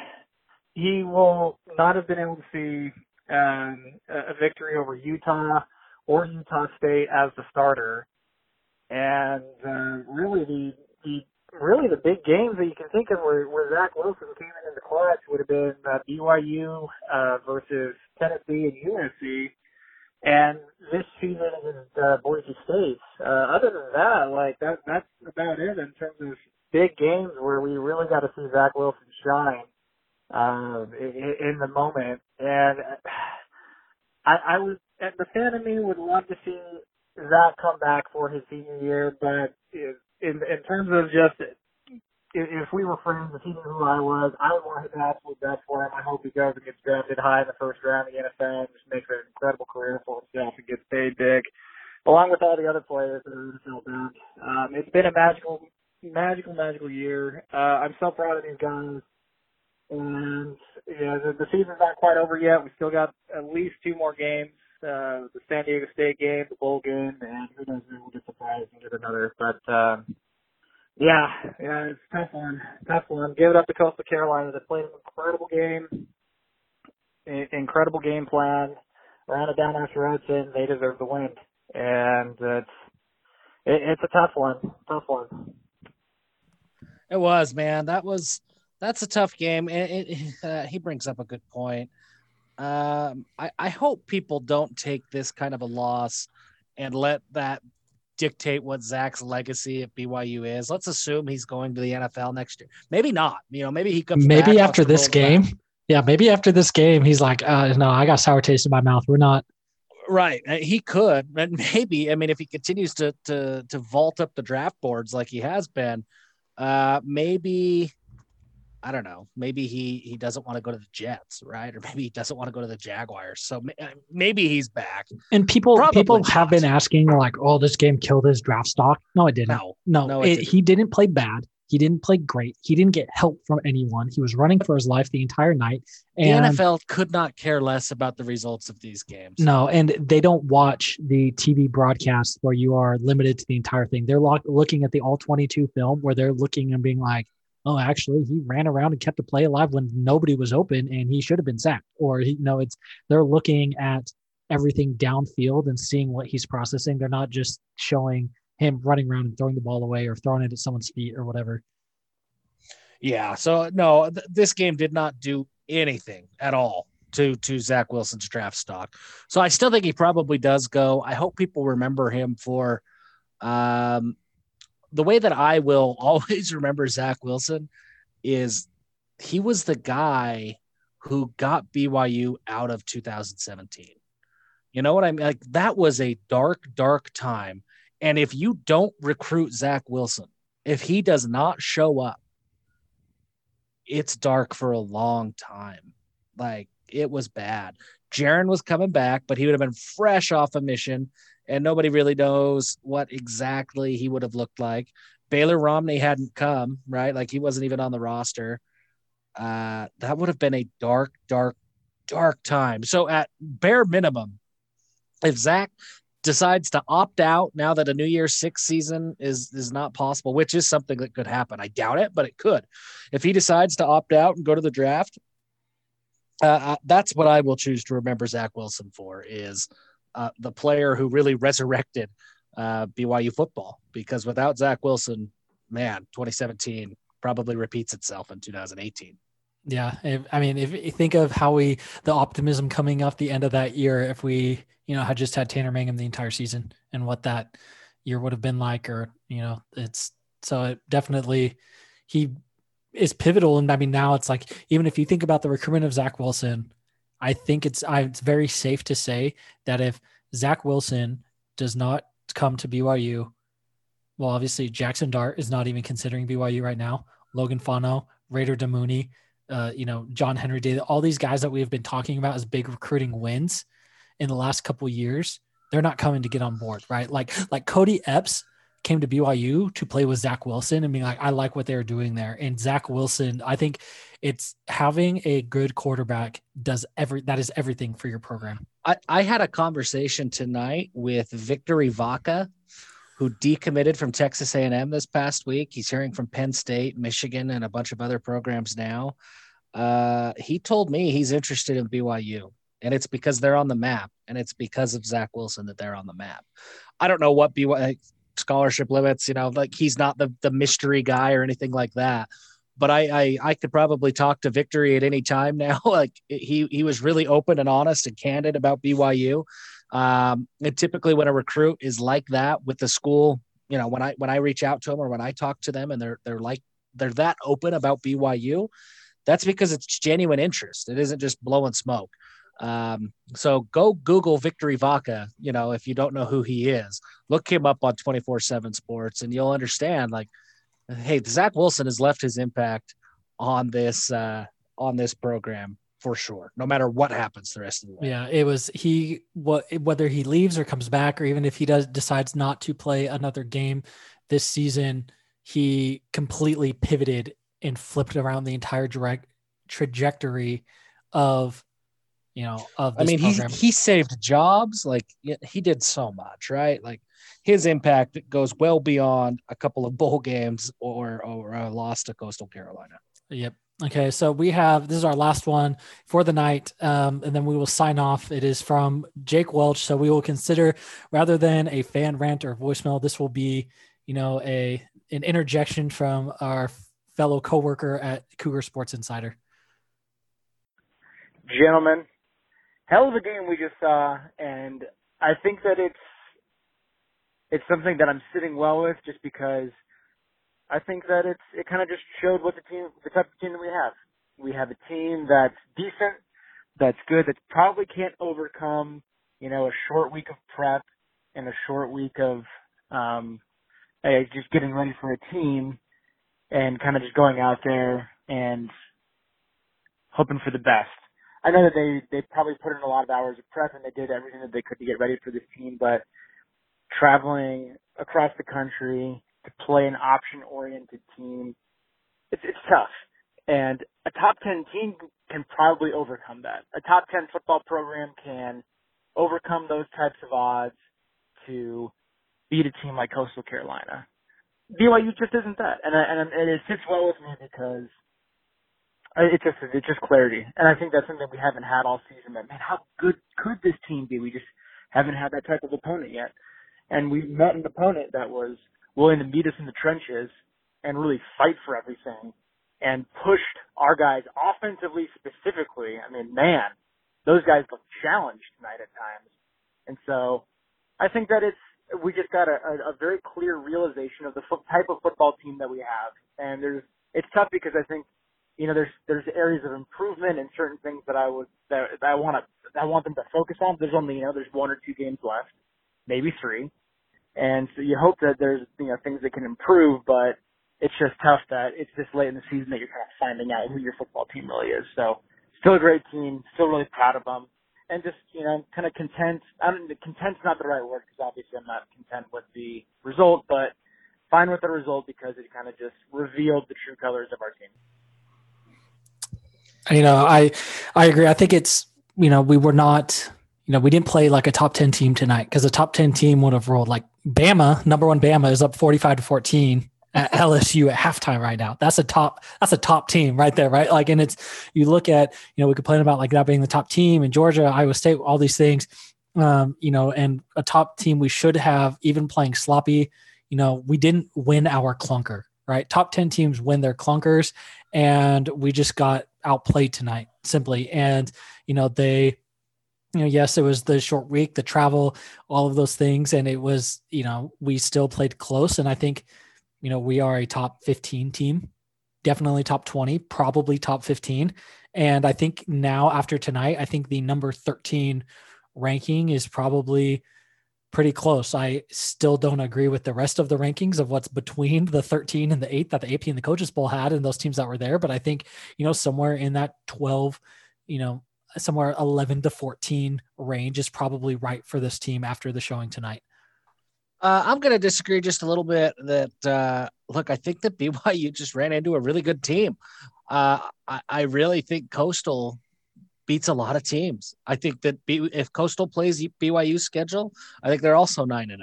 he will not have been able to see a victory over Utah or Utah State as the starter. And really the big games that you can think of where Zach Wilson came in the clutch would have been BYU versus Tennessee and USC. And this season is Boise State. Other than that, that's about it in terms of big games where we really got to see Zach Wilson shine in the moment. And the fan of me would love to see Zach come back for his senior year, but in terms of just if we were friends, if he knew who I would want his absolute best for him. I hope he goes and gets drafted high in the first round of the NFL and just makes an incredible career for himself and gets paid big, along with all the other players that are in the NFL back. It's been a magical year. I'm so proud of these guys. And the season's not quite over yet. We still got at least two more games, the San Diego State game, the bowl game, and who knows, maybe we'll get surprised and get another. But, yeah, it's a tough one. Give it up to Coastal Carolina. They played an incredible game plan. Rounded down after Hudson. They deserve the win. And it's a tough one. It was, man. That's a tough game. He brings up a good point. I hope people don't take this kind of a loss and let that dictate what Zach's legacy at BYU is. Let's assume he's going to the NFL next year. Maybe not. You know, maybe he comes. Maybe after this game. Back. Yeah, maybe after this game, he's like, no, I got a sour taste in my mouth. We're not. Right. He could. And maybe, I mean, if he continues to vault up the draft boards like he has been, maybe, I don't know, maybe he doesn't want to go to the Jets, right? Or maybe he doesn't want to go to the Jaguars. So maybe he's back. And people have been asking, like, oh, this game killed his draft stock. No, it didn't. No, it didn't. He didn't play bad. He didn't play great. He didn't get help from anyone. He was running for his life the entire night. And the NFL could not care less about the results of these games. No, and they don't watch the TV broadcast where you are limited to the entire thing. They're looking at the all-22 film where they're looking and being like, oh, actually, he ran around and kept the play alive when nobody was open and he should have been sacked. Or, you know, they're looking at everything downfield and seeing what he's processing. They're not just showing him running around and throwing the ball away or throwing it at someone's feet or whatever. Yeah. So no, this game did not do anything at all to Zach Wilson's draft stock. So I still think he probably does go. I hope people remember him for the way that I will always remember Zach Wilson is he was the guy who got BYU out of 2017. You know what I mean? Like that was a dark, dark time. And if you don't recruit Zach Wilson, if he does not show up, it's dark for a long time. Like, it was bad. Jaron was coming back, but he would have been fresh off a mission, and nobody really knows what exactly he would have looked like. Baylor Romney hadn't come, right? Like, he wasn't even on the roster. That would have been a dark, dark, dark time. So at bare minimum, if Zach decides to opt out now that a New Year's Six season is not possible, which is something that could happen. I doubt it, but it could. If he decides to opt out and go to the draft, that's what I will choose to remember Zach Wilson for, is the player who really resurrected BYU football. Because without Zach Wilson, man, 2017 probably repeats itself in 2018. Yeah. I mean, if you think of how the optimism coming off the end of that year, if we, you know, had just had Tanner Mangum the entire season and what that year would have been like, or, you know, it definitely, he is pivotal. And I mean, now it's like, even if you think about the recruitment of Zach Wilson, I think it's very safe to say that if Zach Wilson does not come to BYU, well, obviously Jackson Dart is not even considering BYU right now. Logan Fano, Raider Damooney, you know, John Henry Day, all these guys that we've been talking about as big recruiting wins in the last couple of years, they're not coming to get on board, right? Like Cody Epps came to BYU to play with Zach Wilson and being like, I like what they're doing there. And Zach Wilson, I think it's having a good quarterback that is everything for your program. I had a conversation tonight with Victory Vaca, who decommitted from Texas A&M this past week. He's hearing from Penn State, Michigan, and a bunch of other programs now. He told me he's interested in BYU, and it's because they're on the map, and it's because of Zach Wilson that they're on the map. I don't know what BYU scholarship limits, you know, like he's not the mystery guy or anything like that, but I could probably talk to Victory at any time now. Like he was really open and honest and candid about BYU. And typically when a recruit is like that with the school, you know, when I reach out to them or when I talk to them and they're that open about BYU, that's because it's genuine interest. It isn't just blowing smoke. So go Google Victory Vaca, you know, if you don't know who he is, look him up on 24/7 Sports and you'll understand, like, hey, Zach Wilson has left his impact on this program. For sure, no matter what happens the rest of the way. Yeah, it was whether he leaves or comes back, or even if he decides not to play another game this season, he completely pivoted and flipped around the entire trajectory of, you know, of this program. He saved jobs. Like he did so much, right? Like his impact goes well beyond a couple of bowl games or a loss to Coastal Carolina. Yep. Okay, so this is our last one for the night, and then we will sign off. It is from Jake Welch, so we will consider, rather than a fan rant or voicemail, this will be, you know, an interjection from our fellow coworker at Cougar Sports Insider. Gentlemen, hell of a game we just saw, and I think that it's it's something that I'm sitting well with, just because I think that it kind of just showed what the type of team that we have. We have a team that's decent, that's good, that probably can't overcome, you know, a short week of prep and a short week of just getting ready for a team and kind of just going out there and hoping for the best. I know that they probably put in a lot of hours of prep and they did everything that they could to get ready for this team, but traveling across the country to play an option-oriented team, it's tough. And a top 10 team can probably overcome that. A top 10 football program can overcome those types of odds to beat a team like Coastal Carolina. BYU just isn't that. And it sits well with me because it's just clarity. And I think that's something that we haven't had all season. But, man, how good could this team be? We just haven't had that type of opponent yet. And we met an opponent that was willing to meet us in the trenches and really fight for everything, and pushed our guys offensively specifically. I mean, man, those guys look challenged tonight at times. And so I think that we just got a very clear realization of the type of football team that we have. And it's tough because I think, you know, there's areas of improvement and certain things that I want them to focus on. There's only, you know, there's one or two games left, maybe three. And so you hope that there's, you know, things that can improve, but it's just tough that it's this late in the season that you're kind of finding out who your football team really is. So still a great team, still really proud of them, and just, you know, kind of content. Content's not the right word because obviously I'm not content with the result, but fine with the result because it kind of just revealed the true colors of our team. You know, I agree. I think it's, you know, we were not, you know, we didn't play like a top 10 team tonight because a top 10 team would have rolled like Bama, number one Bama is up 45-14. At LSU at halftime right now. That's a top team right there, right? Like, and it's, you look at, you know, we complain about like that being the top team in Georgia, Iowa State, all these things, you know, and a top team we should have, even playing sloppy, you know, we didn't win our clunker, right? Top 10 teams win their clunkers, and we just got outplayed tonight simply. And, you know, yes, it was the short week, the travel, all of those things. And it was, you know, we still played close. And I think, you know, we are a top 15 team, definitely top 20, probably top 15. And I think now after tonight, I think the number 13 ranking is probably pretty close. I still don't agree with the rest of the rankings of what's between the 13 and the 8 that the AP and the Coaches Bowl had and those teams that were there. But I think, you know, somewhere in that 12, you know, somewhere 11 to 14 range is probably right for this team after the showing tonight. I'm going to disagree just a little bit that, look, I think that BYU just ran into a really good team. I really think Coastal beats a lot of teams. I think that if Coastal plays BYU's schedule, I think they're also 9-0.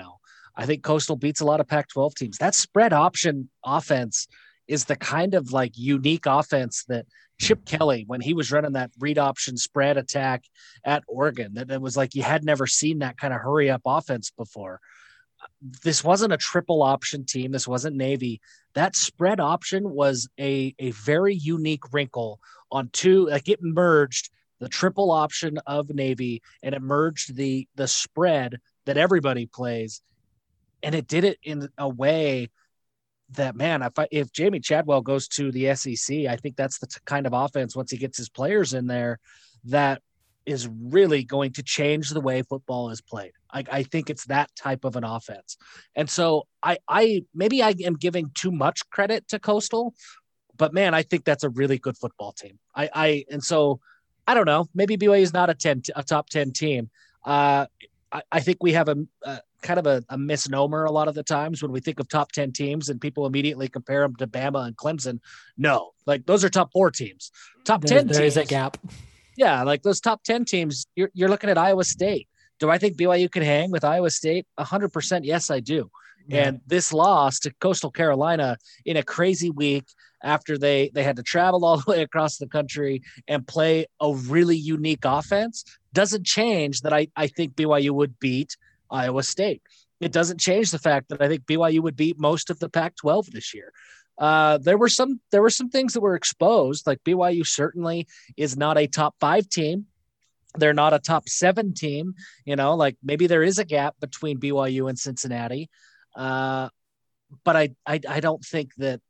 I think Coastal beats a lot of Pac-12 teams. That spread option offense is the kind of like unique offense that Chip Kelly, when he was running that read option spread attack at Oregon, that it was like you had never seen that kind of hurry up offense before. This wasn't a triple option team. This wasn't Navy. That spread option was a very unique wrinkle on two, like it merged the triple option of Navy and it merged the spread that everybody plays. And it did it in a way that, man, if Jamie Chadwell goes to the SEC, I think that's the kind of offense once he gets his players in there that is really going to change the way football is played. I think it's that type of an offense. And so I maybe am giving too much credit to Coastal, but man, I think that's a really good football team. And so I don't know, maybe BYU is not a top 10 team. I think we have a kind of a misnomer a lot of the times when we think of top 10 teams and people immediately compare them to Bama and Clemson. No, like those are top 4 teams, top 10 teams. There is a gap. Yeah, like those top 10 teams, you're looking at Iowa State. Do I think BYU can hang with Iowa State? 100%, yes, I do. Yeah. And this loss to Coastal Carolina in a crazy week after they had to travel all the way across the country and play a really unique offense doesn't change that I think BYU would beat Iowa State. It doesn't change the fact that I think BYU would beat most of the Pac-12 this year. There were some things that were exposed. Like BYU certainly is not a top 5 team. they're not a top seven team, you know, like maybe there is a gap between BYU and Cincinnati. But I don't think that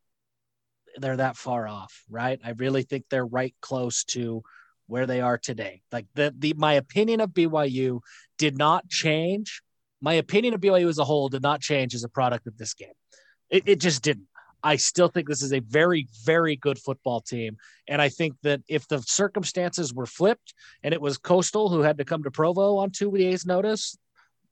they're that far off, right? I really think they're right close to where they are today. Like my opinion of BYU did not change. My opinion of BYU as a whole did not change as a product of this game. It just didn't. I still think this is a very, very good football team. And I think that if the circumstances were flipped and it was Coastal who had to come to Provo on 2 days' notice,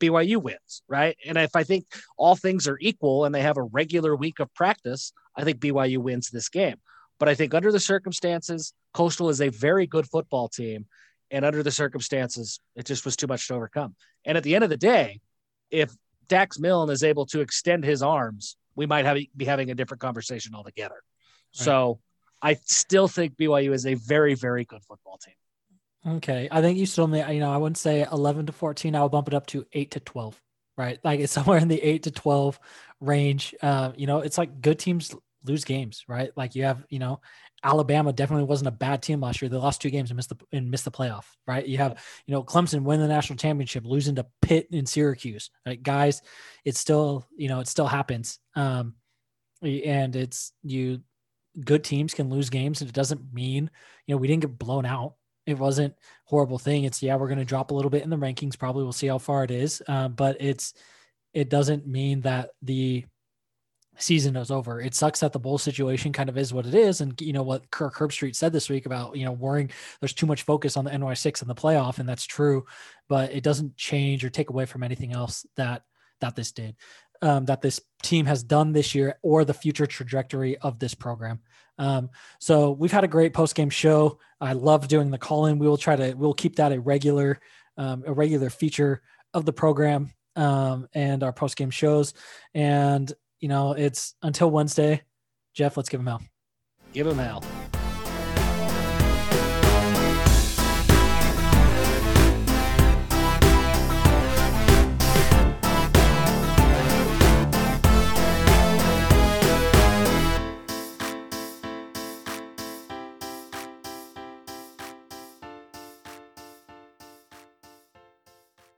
BYU wins, right? And if I think all things are equal and they have a regular week of practice, I think BYU wins this game. But I think under the circumstances, Coastal is a very good football team. And under the circumstances, it just was too much to overcome. And at the end of the day, if Dax Milne is able to extend his arms, we might be having a different conversation altogether. Right. So I still think BYU is a very, very good football team. Okay. I think you still may, you know, I wouldn't say 11 to 14. I'll bump it up to 8 to 12, right? Like it's somewhere in the 8 to 12 range. You know, it's like good teams lose games, right? Like you have, you know, Alabama definitely wasn't a bad team last year. They lost two games and missed the playoff, right? You have, you know, Clemson win the national championship, losing to Pitt and Syracuse, right? Guys, it's still, you know, it still happens. And it's good teams can lose games, and it doesn't mean, you know, we didn't get blown out. It wasn't a horrible thing. It's, yeah, we're going to drop a little bit in the rankings. Probably we'll see how far it is. But it doesn't mean that the season is over. It sucks that the bowl situation kind of is what it is. And you know what Kirk Herbstreit said this week about, you know, worrying there's too much focus on the NY6 and the playoff. And that's true, but it doesn't change or take away from anything else that this did, that this team has done this year or the future trajectory of this program. So we've had a great post-game show. I love doing the call-in. We'll keep that a regular feature of the program, and our post-game shows. And, you know, it's until Wednesday. Jeff, let's give him hell. Give him hell.